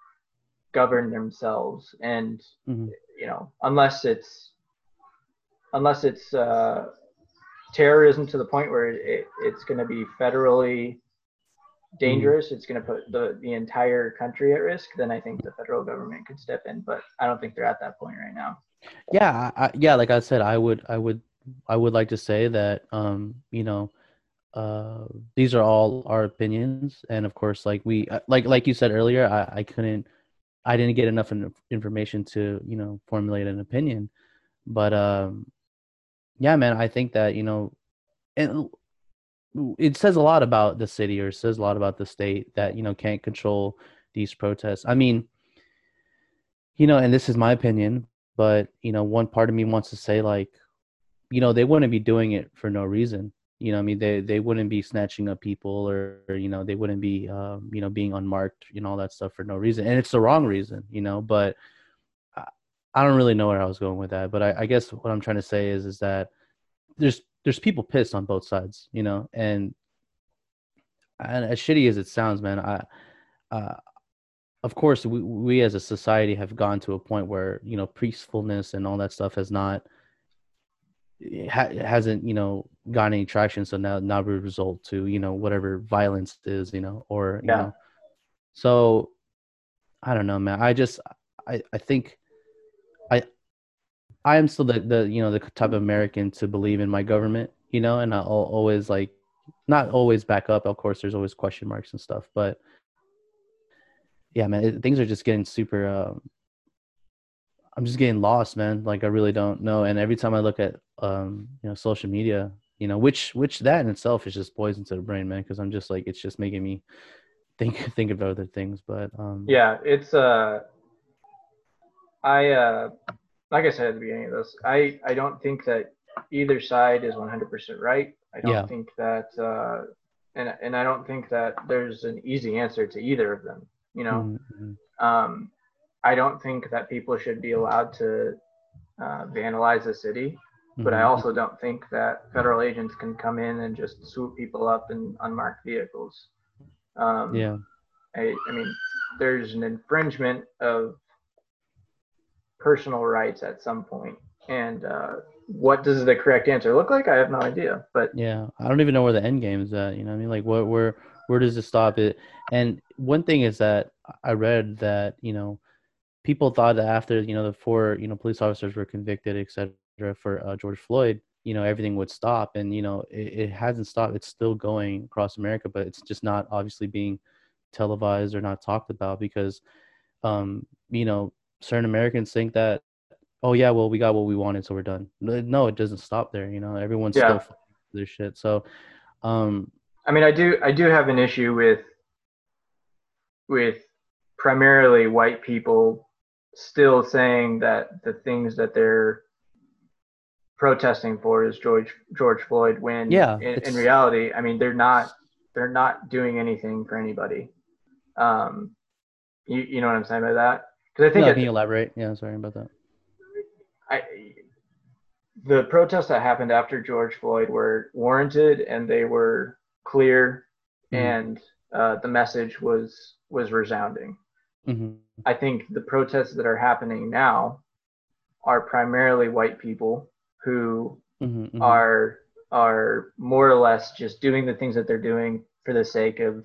govern themselves. And, mm-hmm. you know, unless it's, unless it's uh, terrorism to the point where it, it's going to be federally dangerous, mm-hmm. it's going to put the, the entire country at risk, then I think the federal government could step in. But I don't think they're at that point right now. Yeah, I, yeah. Like I said, I would, I would, I would like to say that, um, you know, uh, these are all our opinions, and of course, like we, like, like you said earlier, I, I couldn't, I didn't get enough information to, you know, formulate an opinion, but, um, yeah, man, I think that, you know, and it says a lot about the city, or it says a lot about the state that, you know, can't control these protests. I mean, you know, and this is my opinion, but, you know, one part of me wants to say, like, you know, they wouldn't be doing it for no reason. You know, I mean, they, they wouldn't be snatching up people, or, or, you know, they wouldn't be, um, you know, being unmarked and all that stuff for no reason. And it's the wrong reason, you know, but I, I don't really know where I was going with that. But I, I guess what I'm trying to say is, is that there's, there's people pissed on both sides, you know, and, and as shitty as it sounds, man, I, uh, of course we, we as a society have gone to a point where, you know, peacefulness and all that stuff has not, it ha- hasn't, you know, gotten any traction. So now, now we result to, you know, whatever violence is, you know, or, you yeah. know, so I don't know, man. I just, I, I think I, I am still the, the, you know, the type of American to believe in my government, you know, and I'll always, like, not always back up. Of course, there's always question marks and stuff, but yeah, man, it, things are just getting super, um, I'm just getting lost, man. Like, I really don't know. And every time I look at, um, you know, social media, you know, which, which that in itself is just poison to the brain, man. Cause I'm just like, it's just making me think, think about other things, but, um, yeah, it's, uh, I, uh, like I said at the beginning of this, I, I don't think that either side is one hundred percent right. I don't yeah. think that, uh, and, and I don't think that there's an easy answer to either of them, you know? Mm-hmm. Um, I don't think that people should be allowed to uh, vandalize a city, but mm-hmm. I also don't think that federal agents can come in and just swoop people up in unmarked vehicles. Um, yeah. I, I mean, there's an infringement of personal rights at some point, and uh, what does the correct answer look like? I have no idea. But yeah, I don't even know where the end game is at. You know what I mean? Like, what, where, where does it stop? It, and one thing is that I read that, you know, people thought that after, you know, the four, you know, police officers were convicted, et cetera, for uh, George Floyd, you know, everything would stop. And, you know, it, it hasn't stopped. It's still going across America, but it's just not obviously being televised or not talked about because, um, you know, certain Americans think that, oh, yeah, well, we got what we wanted, so we're done. No, it doesn't stop there. You know, everyone's yeah. still fighting for their shit. So, um, I mean, I do, I do have an issue with, with primarily white people still saying that the things that they're protesting for is George George Floyd, when yeah, in, in reality, I mean, they're not they're not doing anything for anybody. Um, you you know what I'm saying by that? Because I think no, can you elaborate? Yeah, sorry about that. I the protests that happened after George Floyd were warranted, and they were clear, mm-hmm. and uh, the message was was resounding. Mm-hmm. I think the protests that are happening now are primarily white people who mm-hmm, mm-hmm. are are more or less just doing the things that they're doing for the sake of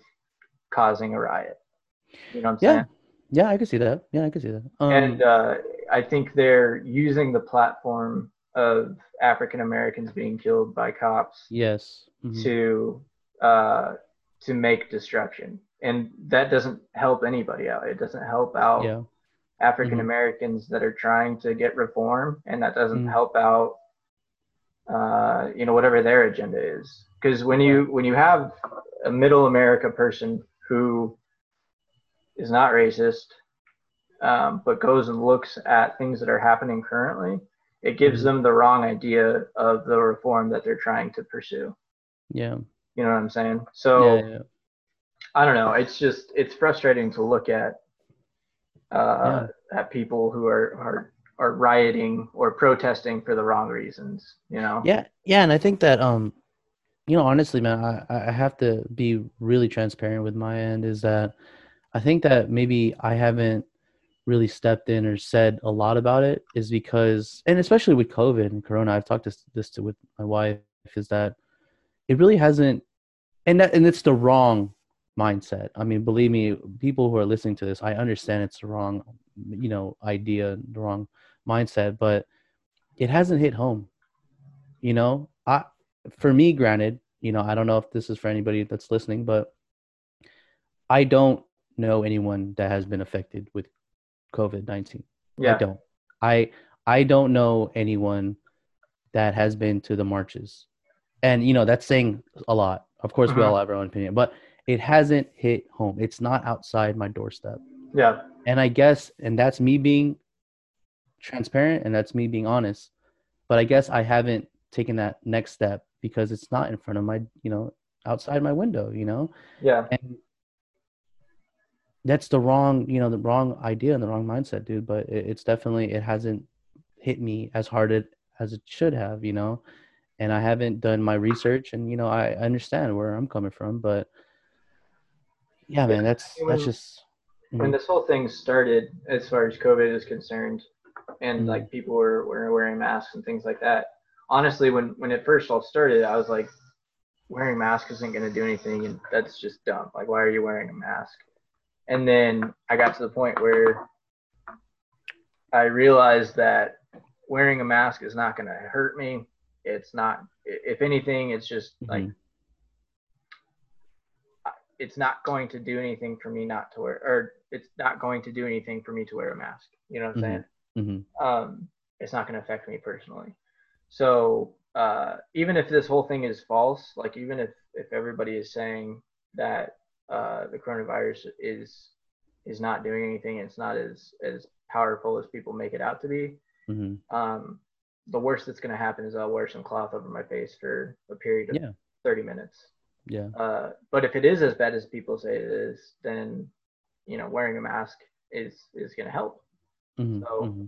causing a riot. You know what I'm yeah. saying? Yeah, I can see that. Yeah, I can see that. Um, and uh, I think they're using the platform of African Americans being killed by cops. Yes. Mm-hmm. To uh, to make destruction. And that doesn't help anybody out. It doesn't help out yeah. African Americans mm-hmm. that are trying to get reform, and that doesn't mm-hmm. help out, uh, you know, whatever their agenda is. Because when you when you have a middle America person who is not racist, um, but goes and looks at things that are happening currently, it gives mm-hmm. them the wrong idea of the reform that they're trying to pursue. Yeah, you know what I'm saying? So. Yeah, yeah. I don't know. It's just, it's frustrating to look at, uh, yeah. at people who are, are, are rioting or protesting for the wrong reasons, you know? Yeah. Yeah. And I think that, um, you know, honestly, man, I, I have to be really transparent with my end is that I think that maybe I haven't really stepped in or said a lot about it is because, and especially with COVID and Corona, I've talked this, this to, with my wife is that it really hasn't, and that, and it's the wrong mindset. I mean, believe me, people who are listening to this, I understand it's the wrong, you know, idea, the wrong mindset, but it hasn't hit home. You know, I, for me, granted, you know, I don't know if this is for anybody that's listening, but I don't know anyone that has been affected with COVID nineteen. Yeah. I don't. I, I don't know anyone that has been to the marches. And, you know, that's saying a lot. Of course, mm-hmm. we all have our own opinion, but it hasn't hit home. It's not outside my doorstep. Yeah. And I guess, and that's me being transparent and that's me being honest, but I guess I haven't taken that next step because it's not in front of my, you know, outside my window, you know? Yeah. And that's the wrong, you know, the wrong idea and the wrong mindset, dude. But it, it's definitely, it hasn't hit me as hard as it should have, you know? And I haven't done my research and, you know, I understand where I'm coming from, but yeah, man, that's, when, that's just. Mm-hmm. When this whole thing started, as far as COVID is concerned, and mm-hmm. like people were, were wearing masks and things like that. Honestly, when, when it first all started, I was like, wearing masks isn't going to do anything. And that's just dumb. Like, why are you wearing a mask? And then I got to the point where I realized that wearing a mask is not going to hurt me. It's not, if anything, it's just mm-hmm. like, it's not going to do anything for me not to wear, or it's not going to do anything for me to wear a mask. You know what I'm saying? Mm-hmm. Um, it's not going to affect me personally. So uh, even if this whole thing is false, like even if, if everybody is saying that uh, the coronavirus is, is not doing anything, it's not as, as powerful as people make it out to be. Mm-hmm. Um, the worst that's going to happen is I'll wear some cloth over my face for a period of yeah. thirty minutes. Yeah. Uh, but if it is as bad as people say it is, then, you know, wearing a mask is, is going to help. Mm-hmm. So mm-hmm.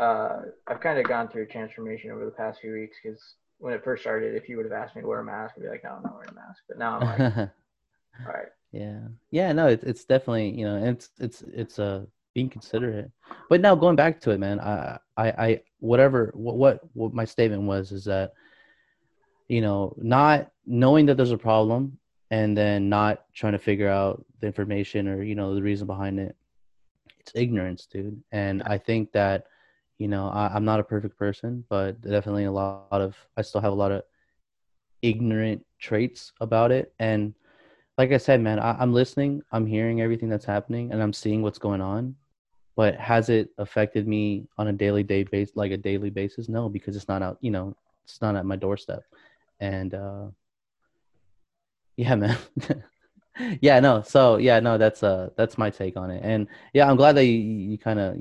Uh, I've kind of gone through a transformation over the past few weeks, because when it first started, if you would have asked me to wear a mask, I'd be like, no, I'm not wearing a mask. But now I'm like, all right. Yeah. Yeah, no, it, it's definitely, you know, it's, it's, it's uh, being considerate. But now going back to it, man, I, I, I whatever, what, what, what my statement was is that, you know, not knowing that there's a problem and then not trying to figure out the information or, you know, the reason behind it. It's ignorance, dude. And I think that, you know, I, I'm not a perfect person, but definitely a lot of, I still have a lot of ignorant traits about it. And like I said, man, I, I'm listening, I'm hearing everything that's happening and I'm seeing what's going on, but has it affected me on a daily day basis, like a daily basis? No, because it's not out, you know, it's not at my doorstep. And, uh, yeah, man. yeah, no. So yeah, no, that's, uh, that's my take on it. And yeah, I'm glad that you, you kind of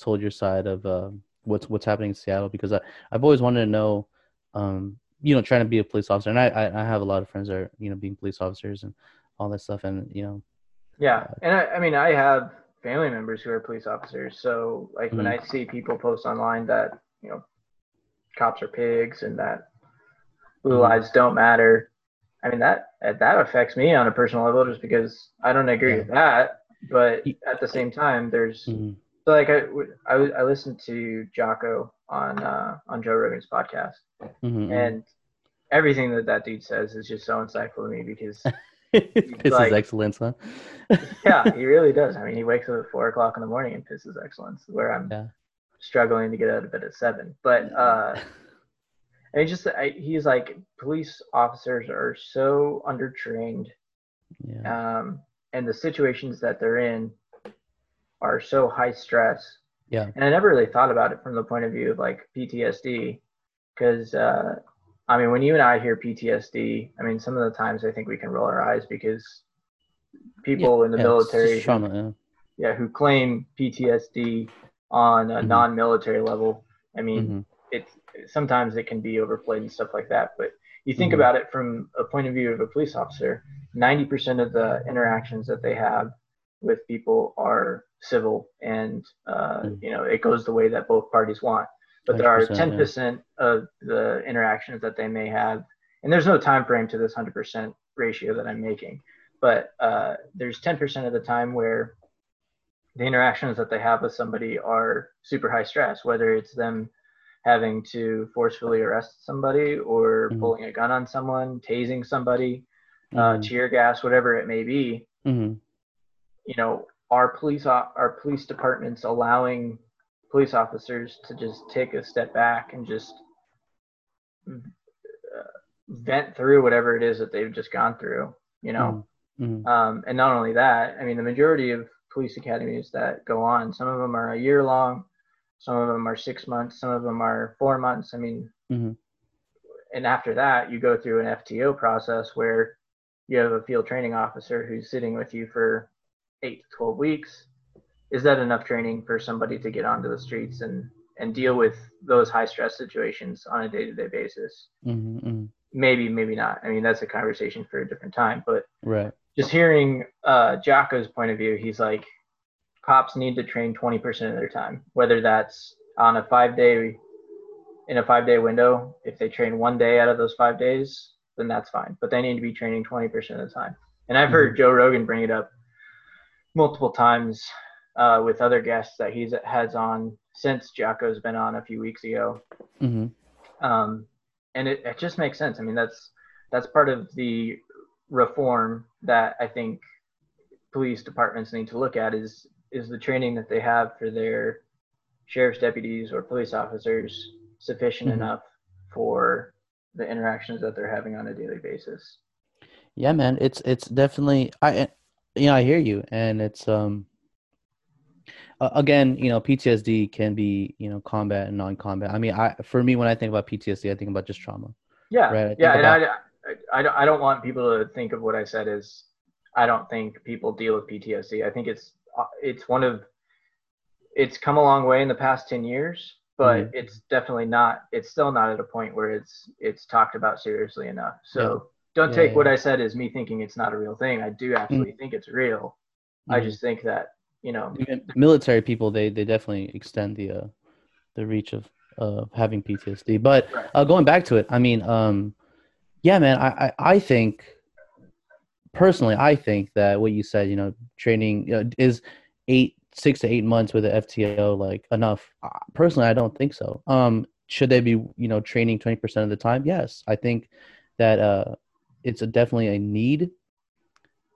told your side of, uh, what's, what's happening in Seattle, because I, I've always wanted to know, um, you know, trying to be a police officer. And I, I, I have a lot of friends that are, you know, being police officers and all that stuff. And, you know, yeah. And I, I mean, I have family members who are police officers. So like mm-hmm. when I see people post online that, you know, cops are pigs and that blue lives don't matter, I mean, that that affects me on a personal level just because I don't agree yeah. with that. But at the same time, there's mm-hmm. so like I, I, I listened to Jocko on uh, on Joe Rogan's podcast, mm-hmm. and everything that that dude says is just so insightful to me because pisses like, excellence, huh? yeah, he really does. I mean, he wakes up at four o'clock in the morning and pisses excellence, where I'm yeah. struggling to get out of bed at seven. But uh, I mean, just I, he's like, police officers are so undertrained, yeah. um, and the situations that they're in are so high stress. Yeah. And I never really thought about it from the point of view of like P T S D, because uh, I mean, when you and I hear P T S D, I mean, some of the times I think we can roll our eyes because people yeah, in the yeah, military, who, trauma, yeah. yeah, who claim P T S D on a mm-hmm. non-military level, I mean. Mm-hmm. It's sometimes it can be overplayed and stuff like that, but you think mm-hmm. about it from a point of view of a police officer, ninety percent of the interactions that they have with people are civil and, uh, mm-hmm. you know, it goes the way that both parties want, but there are ten percent yeah. of the interactions that they may have. And there's no time frame to this one hundred percent ratio that I'm making, but uh, there's ten percent of the time where the interactions that they have with somebody are super high stress, whether it's them having to forcefully arrest somebody or mm-hmm. pulling a gun on someone, tasing somebody, mm-hmm. uh, tear gas, whatever it may be. Mm-hmm. You know, are police, are police departments allowing police officers to just take a step back and just uh, vent through whatever it is that they've just gone through, you know? Mm-hmm. Um, and not only that, I mean, the majority of police academies that go on, some of them are a year long, some of them are six months, some of them are four months. I mean, mm-hmm. and after that, you go through an F T O process where you have a field training officer who's sitting with you for eight to twelve weeks. Is that enough training for somebody to get onto the streets and, and deal with those high stress situations on a day-to-day basis? Mm-hmm. Maybe, maybe not. I mean, that's a conversation for a different time, but right. just hearing uh, Jocko's point of view, he's like, cops need to train twenty percent of their time, whether that's on a five day, in a five day window. If they train one day out of those five days, then that's fine, but they need to be training twenty percent of the time. And I've mm-hmm. heard Joe Rogan bring it up multiple times Uh, with other guests that he's has on since Jocko's been on a few weeks ago. Mm-hmm. Um, and it, it just makes sense. I mean, that's, that's part of the reform that I think police departments need to look at is, is the training that they have for their sheriff's deputies or police officers sufficient mm-hmm. enough for the interactions that they're having on a daily basis. Yeah, man, it's, it's definitely, I, you know, I hear you, and it's, um, Uh, again, you know, P T S D can be, you know, combat and non-combat. I mean, I for me, when I think about P T S D, I think about just trauma. Yeah, right? yeah, about- and I, I, I don't want people to think of what I said as I don't think people deal with P T S D. I think it's it's one of it's come a long way in the past ten years, but mm-hmm. it's definitely not. It's still not at a point where it's it's talked about seriously enough. So yeah. don't yeah, take yeah. what I said as me thinking it's not a real thing. I do actually mm-hmm. think it's real. Mm-hmm. I just think that. You know, military people, they they definitely extend the uh, the reach of uh, having P T S D. But uh, going back to it, I mean, um, yeah, man, I, I, I think personally, I think that what you said, you know, training you know, is eight, six to eight months with the F T O, like enough. Personally, I don't think so. Um, should they be, you know, training twenty percent of the time? Yes. I think that uh, it's a, definitely a need.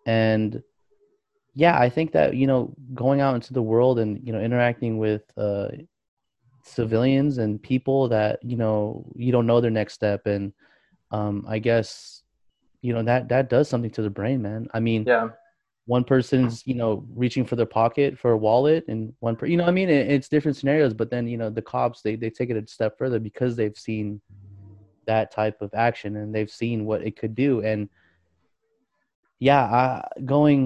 And yeah, I think that, you know, going out into the world and, you know, interacting with uh, civilians and people that, you know, you don't know their next step. And um, I guess, you know, that, that does something to the brain, man. I mean, yeah. one person's, you know, reaching for their pocket for a wallet and one, per- you know what I mean? It, it's different scenarios, but then, you know, the cops, they, they take it a step further because they've seen that type of action and they've seen what it could do. And yeah, I, going...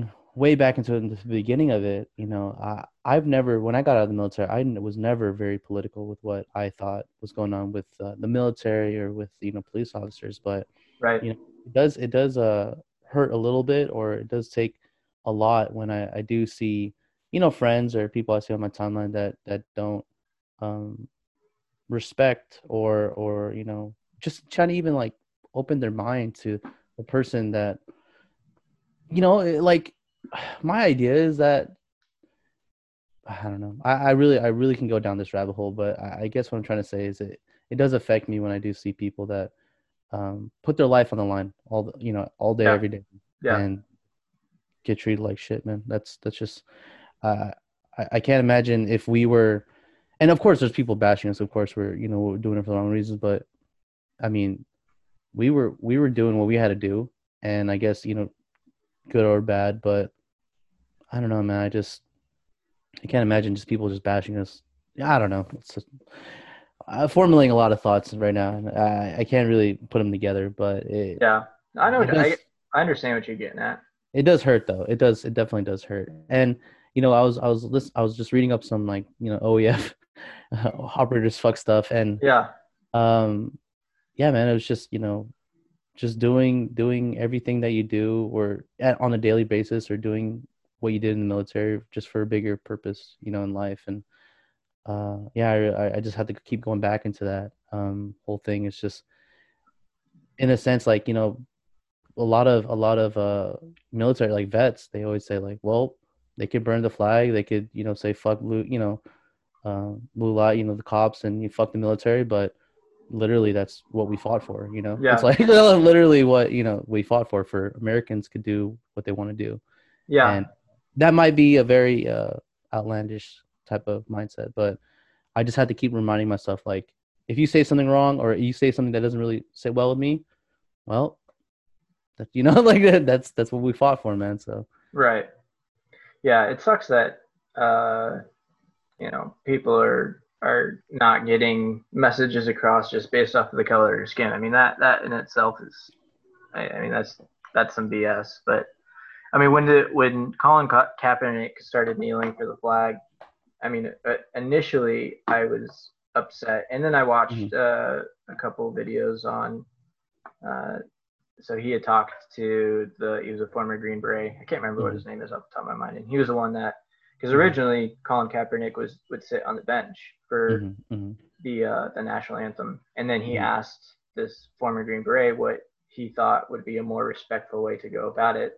way back into the beginning of it, you know, I, I've never, when I got out of the military, I was never very political with what I thought was going on with uh, the military or with, you know, police officers, but right. you know, it does, it does uh, hurt a little bit, or it does take a lot when I, I do see, you know, friends or people I see on my timeline that, that don't um, respect or, or, you know, just trying to even like open their mind to a person that, you know, like, my idea is that I don't know. I, I really, I really can go down this rabbit hole, but I, I guess what I'm trying to say is it, it does affect me when I do see people that um, put their life on the line all the, you know, all day, yeah. every day, yeah. and get treated like shit, man. That's that's just uh, I, I can't imagine if we were, and of course there's people bashing us. Of course we're you know we're doing it for the wrong reasons, but I mean we were we were doing what we had to do, and I guess you know. good or bad, but I don't know, man. I just I can't imagine just people just bashing us. I don't know. It's just, I'm formulating a lot of thoughts right now, and I, I can't really put them together. But it, yeah, I know. Does, I, I understand what you're getting at. It does hurt, though. It does. It definitely does hurt. And you know, I was I was list, I was just reading up some like you know O E F operators fuck stuff, and yeah, um, yeah, man. It was just you know. just doing doing everything that you do or at, on a daily basis or doing what you did in the military just for a bigger purpose, you know, in life. And uh, yeah, I, I just had to keep going back into that um, whole thing. It's just, in a sense, like, you know, a lot of a lot of uh, military, like vets, they always say like, well, they could burn the flag. They could, you know, say, fuck blue, you know, uh, blue light, you know, the cops and you fuck the military. But literally that's what we fought for, you know. Yeah. It's like literally what you know we fought for for Americans could do what they want to do. Yeah. And that might be a very uh outlandish type of mindset, but I just had to keep reminding myself, like, if you say something wrong or you say something that doesn't really sit well with me, well, that, you know, like that, that's, that's what we fought for, man. So. Right. Yeah. It sucks that, uh, you know, people are, are not getting messages across just based off of the color of your skin. I mean, that, that in itself is, I, I mean, that's, that's some B S, but I mean, when the, when Colin Ka- Kaepernick started kneeling for the flag, I mean, initially I was upset, and then I watched mm-hmm. uh, a couple of videos on, uh, so he had talked to the, he was a former Green Beret. I can't remember mm-hmm. what his name is off the top of my mind. And he was the one that, because originally Colin Kaepernick was, would sit on the bench for mm-hmm. Mm-hmm. the, uh, the national anthem. And then he mm-hmm. asked this former Green Beret what he thought would be a more respectful way to go about it.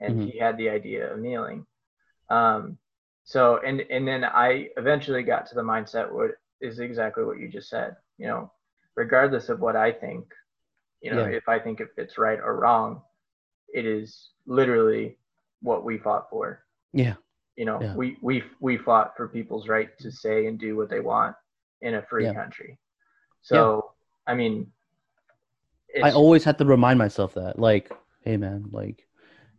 And mm-hmm. he had the idea of kneeling. Um, so, and, and then I eventually got to the mindset what is exactly what you just said, you know, regardless of what I think, you know, yeah. if I think if it's right or wrong, it is literally what we fought for. Yeah. You know, yeah. we, we, we fought for people's right to say and do what they want in a free yeah. country. So, yeah. I mean, it's, I always have to remind myself that, like, hey man, like,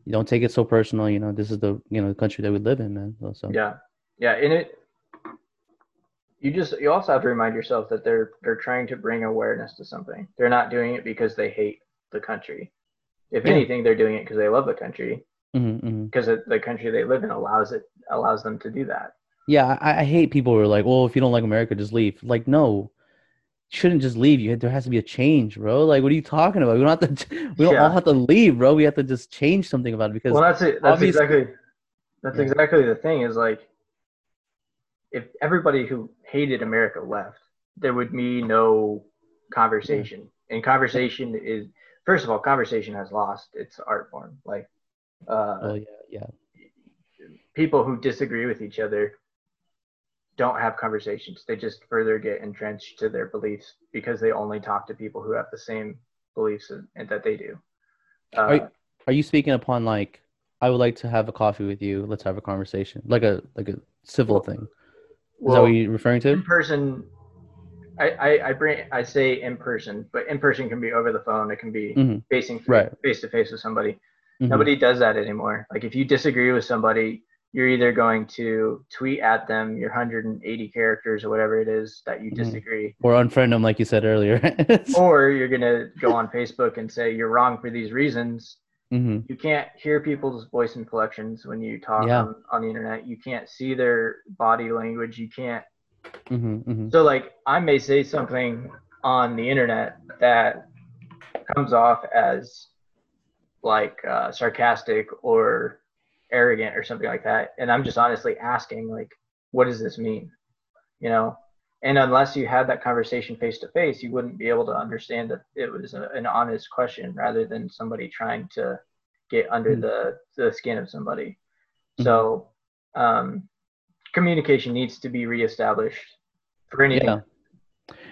you don't take it so personal, you know, this is the, you know, the country that we live in, man. So yeah. Yeah. And it, you just, you also have to remind yourself that they're, they're trying to bring awareness to something. They're not doing it because they hate the country. If yeah. anything, they're doing it because they love the country, because mm-hmm. the country they live in allows it, allows them to do that. Yeah. I, I hate people who are like, well, if you don't like America, just leave. Like, no, shouldn't just leave. You there has to be a change, bro. Like, what are you talking about? We don't have to we don't yeah. all have to leave, bro. We have to just change something about it, because well that's it. That's obviously, exactly that's yeah. exactly the thing is, like, if everybody who hated America left, there would be no conversation. Yeah. And conversation is, first of all, conversation has lost its art form. Like uh oh, yeah, yeah. people who disagree with each other don't have conversations. They just further get entrenched to their beliefs because they only talk to people who have the same beliefs and, and that they do. Uh, are, are you speaking upon, like, I would like to have a coffee with you. Let's have a conversation, like a, like a civil thing. Is well, that what you're referring to? In person. I, I, I bring, I say in person, but in person can be over the phone. It can be mm-hmm. facing right. face to face with somebody. Mm-hmm. Nobody does that anymore. Like, if you disagree with somebody, you're either going to tweet at them your one hundred eighty characters or whatever it is that you disagree, or unfriend them, like you said earlier, or you're going to go on Facebook and say you're wrong for these reasons. Mm-hmm. You can't hear people's voice inflections when you talk yeah. on, on the internet. You can't see their body language. You can't. Mm-hmm, mm-hmm. So, like, I may say something on the internet that comes off as, like, uh, sarcastic or arrogant or something like that, and I'm just honestly asking, like, what does this mean, you know? And unless you had that conversation face to face, you wouldn't be able to understand that it was a, an honest question rather than somebody trying to get under mm-hmm. the the skin of somebody. Mm-hmm. So um communication needs to be reestablished for anything. Yeah,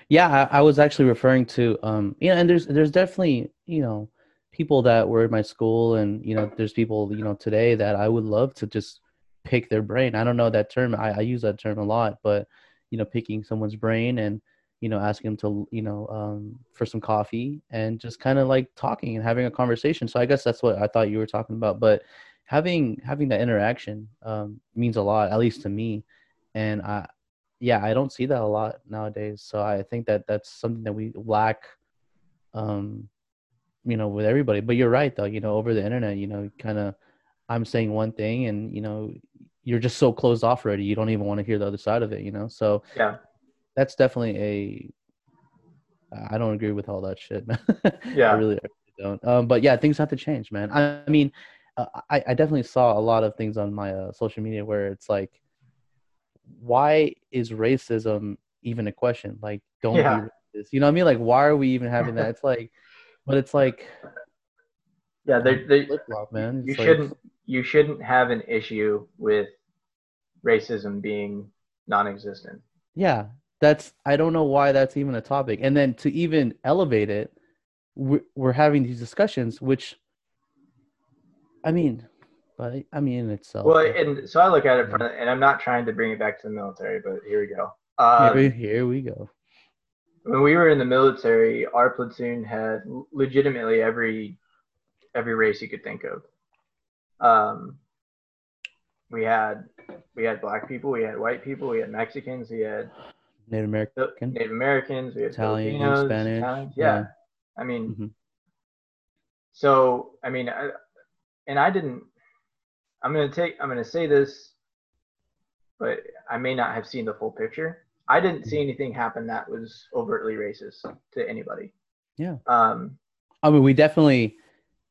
yeah I, I was actually referring to um you know, and there's there's definitely, you know, people that were in my school, and, you know, there's people, you know, today that I would love to just pick their brain. I don't know that term. I, I use that term a lot, but, you know, picking someone's brain and, you know, asking them to, you know, um, for some coffee and just kind of like talking and having a conversation. So I guess that's what I thought you were talking about, but having, having that interaction um, means a lot, at least to me. And I, yeah, I don't see that a lot nowadays. So I think that that's something that we lack, um, you know, with everybody. But you're right, though, you know, over the internet, you know, kind of, I'm saying one thing and, you know, you're just so closed off already. You don't even want to hear the other side of it, you know? So yeah, that's definitely a, I don't agree with all that shit, man. Yeah. I really, I really don't. Um, but yeah, things have to change, man. I, I mean, uh, I, I definitely saw a lot of things on my uh, social media where it's like, why is racism even a question? Like, don't yeah. be racist. You know what I mean? Like, why are we even having that? It's like, but it's like, yeah, they, they, man. You like, shouldn't, you shouldn't have an issue with racism being non-existent. Yeah, that's, I don't know why that's even a topic. And then to even elevate it, we're, we're having these discussions, which, I mean, but I mean in itself. Well, and so I look at it, from, and I'm not trying to bring it back to the military, but here we go. Uh, here, we, here we go. When we were in the military, our platoon had legitimately every every race you could think of. Um, we had we had black people, we had white people, we had Mexicans, we had Native American, Native Americans, we had Italian, Filipinos, Spanish, Italians. Yeah. yeah. I mean, mm-hmm. so I mean, I, and I didn't. I'm gonna take. I'm gonna say this, but I may not have seen the full picture. I didn't see anything happen that was overtly racist to anybody. Yeah. Um, I mean, we definitely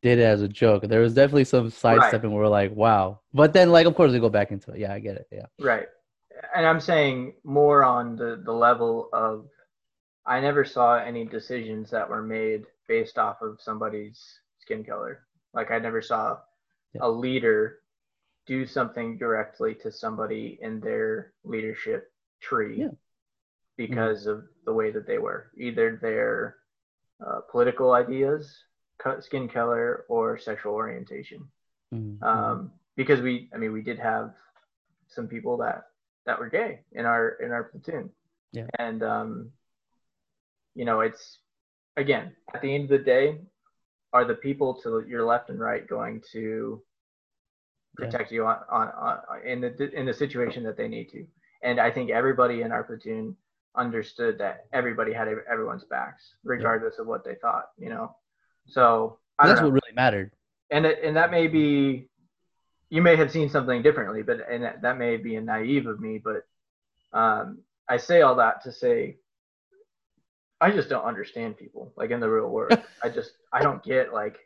did it as a joke. There was definitely some sidestepping right. where we're like, wow. But then, like, of course, we go back into it. Yeah, I get it. Yeah. Right. And I'm saying more on the, the level of I never saw any decisions that were made based off of somebody's skin color. Like, I never saw yeah. a leader do something directly to somebody in their leadership tree. Yeah. because mm-hmm. of the way that they were, either their uh, political ideas, skin color, or sexual orientation. Mm-hmm. Um, because we, I mean, we did have some people that, that were gay in our, in our platoon. Yeah. And, um, you know, it's, again, at the end of the day, are the people to your left and right going to protect yeah. you on, on, on in the, in the situation that they need to? And I think everybody in our platoon understood that everybody had everyone's backs, regardless yeah. of what they thought, you know? So I that's don't know. What really mattered. And it, and that may be, you may have seen something differently, but, and that, that may be naive of me, but um, I say all that to say, I just don't understand people like in the real world. I just, I don't get like,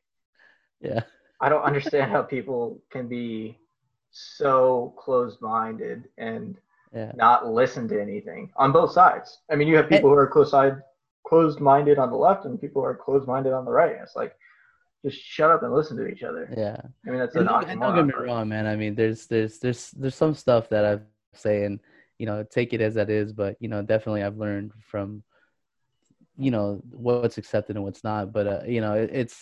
yeah, I don't understand how people can be so closed minded and, Yeah. not listen to anything on both sides. I mean, you have people who are close side, closed-minded on the left, and people who are closed-minded on the right. It's like, just shut up and listen to each other. Yeah, I mean that's an oxymoron. Don't get me wrong, man. I mean, there's there's there's there's some stuff that I've say, and you know, take it as that is. But you know, definitely, I've learned from you know what's accepted and what's not. But uh, you know, it, it's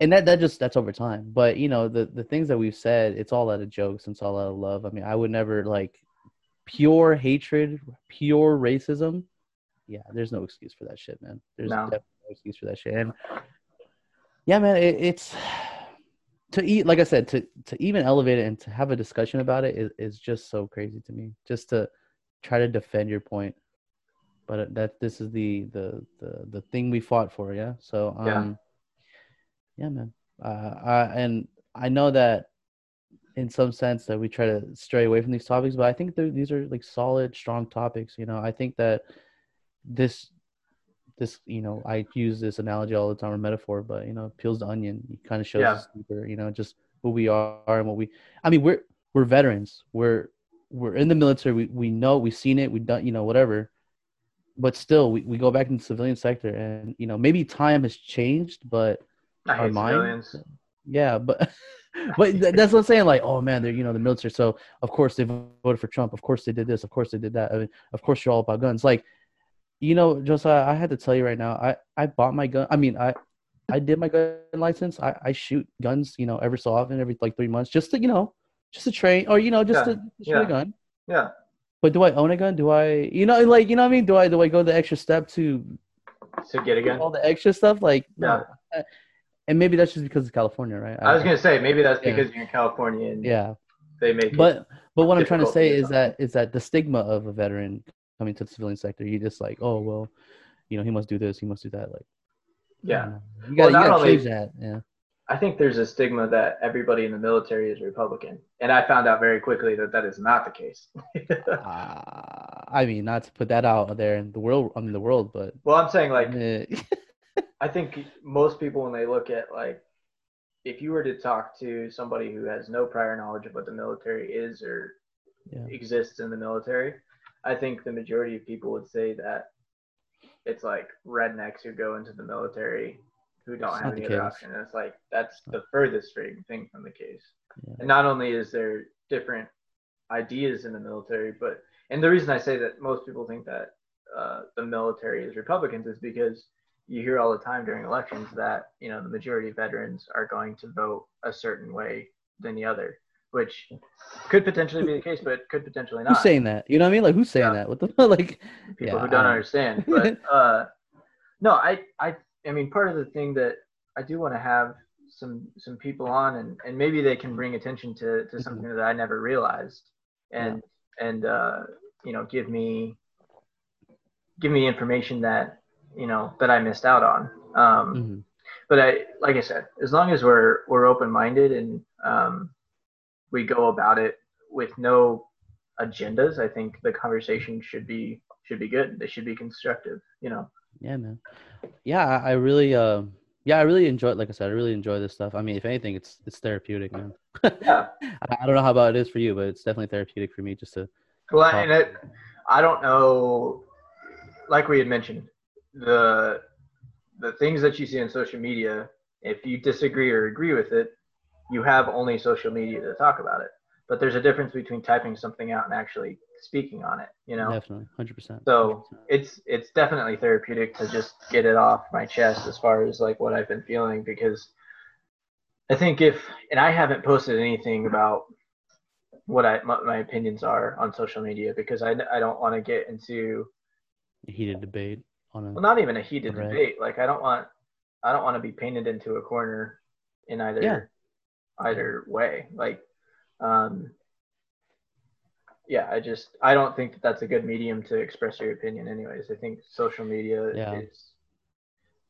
and that that just that's over time. But you know, the the things that we've said, it's all out of jokes and it's all out of love. I mean, I would never like pure hatred, pure racism. Yeah, there's no excuse for that shit, man. There's no. definitely no excuse for that shit. And yeah, man, it, it's to eat. Like I said, to to even elevate it and to have a discussion about it is, is just so crazy to me. Just to try to defend your point, but that this is the the the, the thing we fought for. Yeah, so um. Yeah. Yeah, man. Uh, I, and I know that in some sense that we try to stray away from these topics, but I think these are like solid, strong topics. You know, I think that this, this, you know, I use this analogy all the time or metaphor, but, you know, peels the onion. It kind of shows yeah. us deeper, you know, just who we are and what we, I mean, we're, we're veterans. We're, we're in the military. We, we know, we've seen it. We've done, you know, whatever, but still we, we go back into the civilian sector and, you know, maybe time has changed, but our minds, yeah, but but that's what I'm saying. Like, oh man, they're you know the military. So of course they voted for Trump. Of course they did this. Of course they did that. I mean, of course you're all about guns. Like, you know, Josiah, I had to tell you right now. I, I bought my gun. I mean, I I did my gun license. I, I shoot guns. You know, every so often, every like three months, just to you know, just to train or you know, just yeah. to, to shoot yeah. a gun. Yeah. But do I own a gun? Do I you know like you know what I mean? Do I do I go the extra step to to get a gun? All the extra stuff like yeah. no. And maybe that's just because of California, right? I was going to say, maybe that's yeah. because you're in California and yeah. they make but, it But what I'm trying to say is that is that the stigma of a veteran coming to the civilian sector, you just like, oh, well, you know, he must do this, he must do that. Like, yeah. You got to change that. Yeah. I think there's a stigma that everybody in the military is Republican. And I found out very quickly that that is not the case. uh, I mean, not to put that out there in the world, I mean, the world, but. Well, I'm saying like. Uh, I think most people, when they look at, like, if you were to talk to somebody who has no prior knowledge of what the military is or yeah. exists in the military, I think the majority of people would say that it's, like, rednecks who go into the military who don't it's have any other option. And it's, like, that's the furthest thing from the case. Yeah. And not only is there different ideas in the military, but – and the reason I say that most people think that uh, the military is Republicans is because – you hear all the time during elections that, you know, the majority of veterans are going to vote a certain way than the other. which could potentially be the case, but could potentially not. Who's saying that? You know what I mean? Like, who's saying yeah. that? What the like? People yeah, who don't um... understand. But uh, no, I, I, I mean, part of the thing that I do want to have some some people on, and, and maybe they can bring attention to, to something mm-hmm. that I never realized, and yeah. and uh, you know, give me give me information that you know that I missed out on. Um, mm-hmm. But I, like I said, as long as we're we're open minded and um, we go about it with no agendas, I think the conversation should be should be good. They should be constructive, you know. Yeah, man. Yeah, I really, uh, yeah, I really enjoy. Like I said, I really enjoy this stuff. I mean, if anything, it's it's therapeutic, man. Yeah. I, I don't know how about it is for you, but it's definitely therapeutic for me just to. Well, talk. and it, I don't know. Like we had mentioned, the. the things that you see on social media, if you disagree or agree with it, you have only social media to talk about it. But there's a difference between typing something out and actually speaking on it, you know? Definitely, one hundred percent. So one hundred percent. it's it's definitely therapeutic to just get it off my chest as far as like what I've been feeling, because I think if, and I haven't posted anything about what I my, my opinions are on social media, because I, I don't want to get into a heated debate. Well, not even a heated right. debate. Like I don't want, I don't want to be painted into a corner in either, yeah. either way. Like, um, yeah, I just, I don't think that that's a good medium to express your opinion. Anyways, I think social media yeah. is,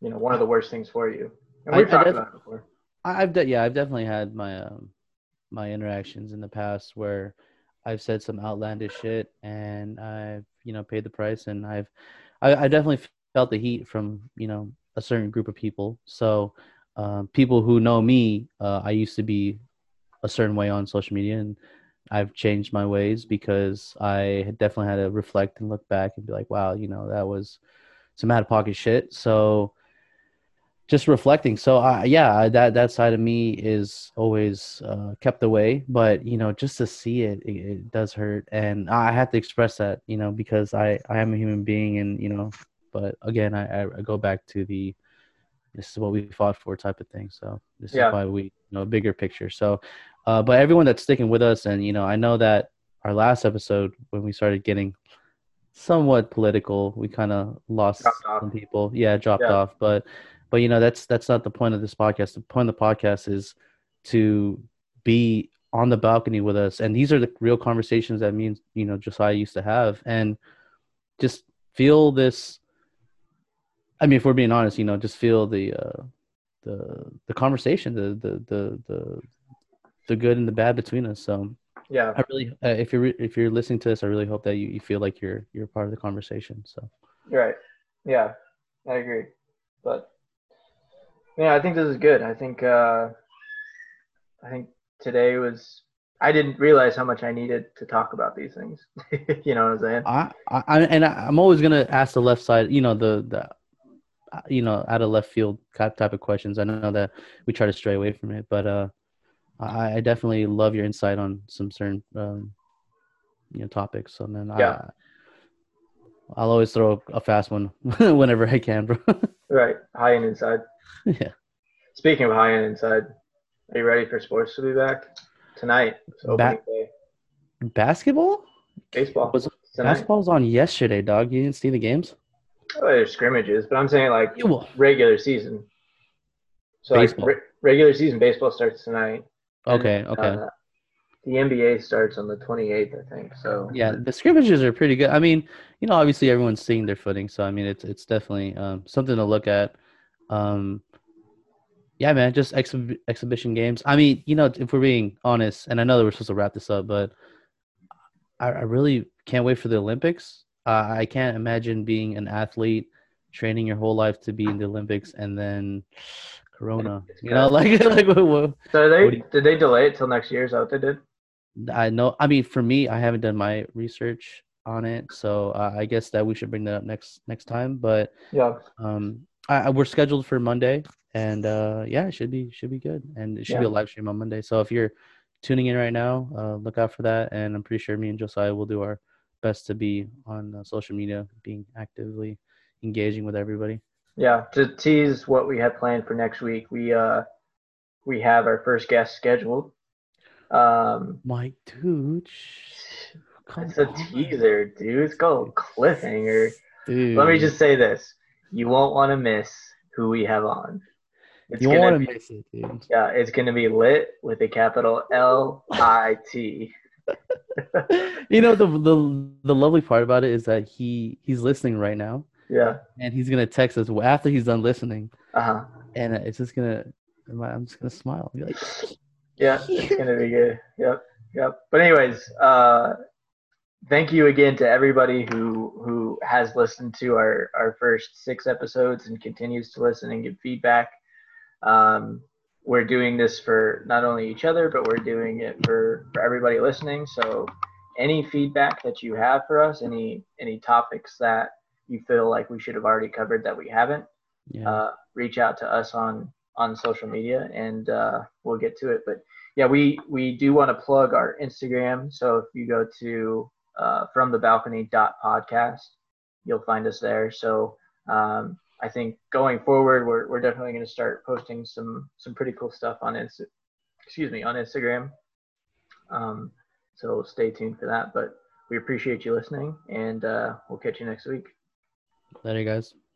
you know, one of the worst things for you. And we've I, talked I def- about it before. I've de- yeah, I've definitely had my um, my interactions in the past where I've said some outlandish shit, and I've you know paid the price, and I've. I, I definitely felt the heat from, you know, a certain group of people. So um, people who know me, uh, I used to be a certain way on social media, and I've changed my ways because I had definitely had to reflect and look back and be like, wow, you know, that was some out of pocket shit. So just reflecting. So, I, yeah, that, that side of me is always uh, kept away. But, you know, just to see it, it, it does hurt. And I have to express that, you know, because I, I am a human being. And, you know, but again, I, I go back to the this is what we fought for type of thing. So this yeah. is why we, you know, bigger picture. So uh, but everyone that's sticking with us. And, you know, I know that our last episode when we started getting somewhat political, we kind of lost some people. Yeah, dropped yeah. off. But. But, you know, that's that's not the point of this podcast. The point of the podcast is to be on the balcony with us. And these are the real conversations that me and, you know, Josiah used to have. And just feel this. I mean, if we're being honest, you know, just feel the uh, the the conversation, the, the the the the good and the bad between us. So, yeah, I really uh, if you're if you're listening to this, I really hope that you, you feel like you're you're part of the conversation. So, right. Yeah, I agree. But. Yeah, I think this is good. I think uh, I think today was – I didn't realize how much I needed to talk about these things. You know what I'm saying? I, I and I, I'm always going to ask the left side, you know, the, the you know, out of left field type of questions. I know that we try to stray away from it, but uh, I, I definitely love your insight on some certain um, you know topics. So then yeah. I, I'll always throw a fast one whenever I can, bro. Right, high and inside. Yeah. Speaking of high end inside, are you ready for sports to be back tonight? It's opening ba- day. Basketball? Baseball. Was, basketball was on yesterday, dog. You didn't see the games? Oh, there's scrimmages, but I'm saying like regular season. So baseball. Like re- regular season baseball starts tonight. Okay. And, okay. Uh, the N B A starts on the twenty-eighth, I think. So yeah, the scrimmages are pretty good. I mean, you know, obviously everyone's seeing their footing, so I mean, it's it's definitely um, something to look at. Um, yeah, man, just exhi- exhibition games. I mean, you know, if we're being honest, and I know that we're supposed to wrap this up, but I, I really can't wait for the Olympics. Uh, I can't imagine being an athlete, training your whole life to be in the Olympics, and then Corona. You know, like, like what, what, so they, what you, did they delay it till next year? Is that what they did? I know. I mean, for me, I haven't done my research on it, so uh, I guess that we should bring that up next next time. But yeah, um. I, we're scheduled for Monday, and uh, yeah, it should be should be good, and it should yeah. be a live stream on Monday. So if you're tuning in right now, uh, look out for that, and I'm pretty sure me and Josiah will do our best to be on uh, social media, being actively engaging with everybody. Yeah, to tease what we have planned for next week, we uh, we have our first guest scheduled. Um, My dude, it's a teaser, dude. It's called cliffhanger. Dude. Let me just say this: you won't want to miss who we have on. It's you want to miss it, dude. Yeah, it's gonna be lit with a capital L I T. You know, the the the lovely part about it is that he he's listening right now. Yeah. And he's gonna text us after he's done listening. Uh huh. And it's just gonna, I'm just gonna smile. Be like, yeah, it's gonna be good. Yep, yep. But anyways, uh, thank you again to everybody who who has listened to our our first six episodes and continues to listen and give feedback. Um, we're doing this for not only each other, but we're doing it for for everybody listening. So, any feedback that you have for us, any any topics that you feel like we should have already covered that we haven't, yeah. uh, reach out to us on on social media and uh, we'll get to it. But yeah, we, we do want to plug our Instagram. So if you go to uh, from the balcony dot podcast, you'll find us there. So um, I think going forward, we're we're definitely going to start posting some some pretty cool stuff on Insta- excuse me, on Instagram. Um, so stay tuned for that. But we appreciate you listening and uh, we'll catch you next week. Later, guys.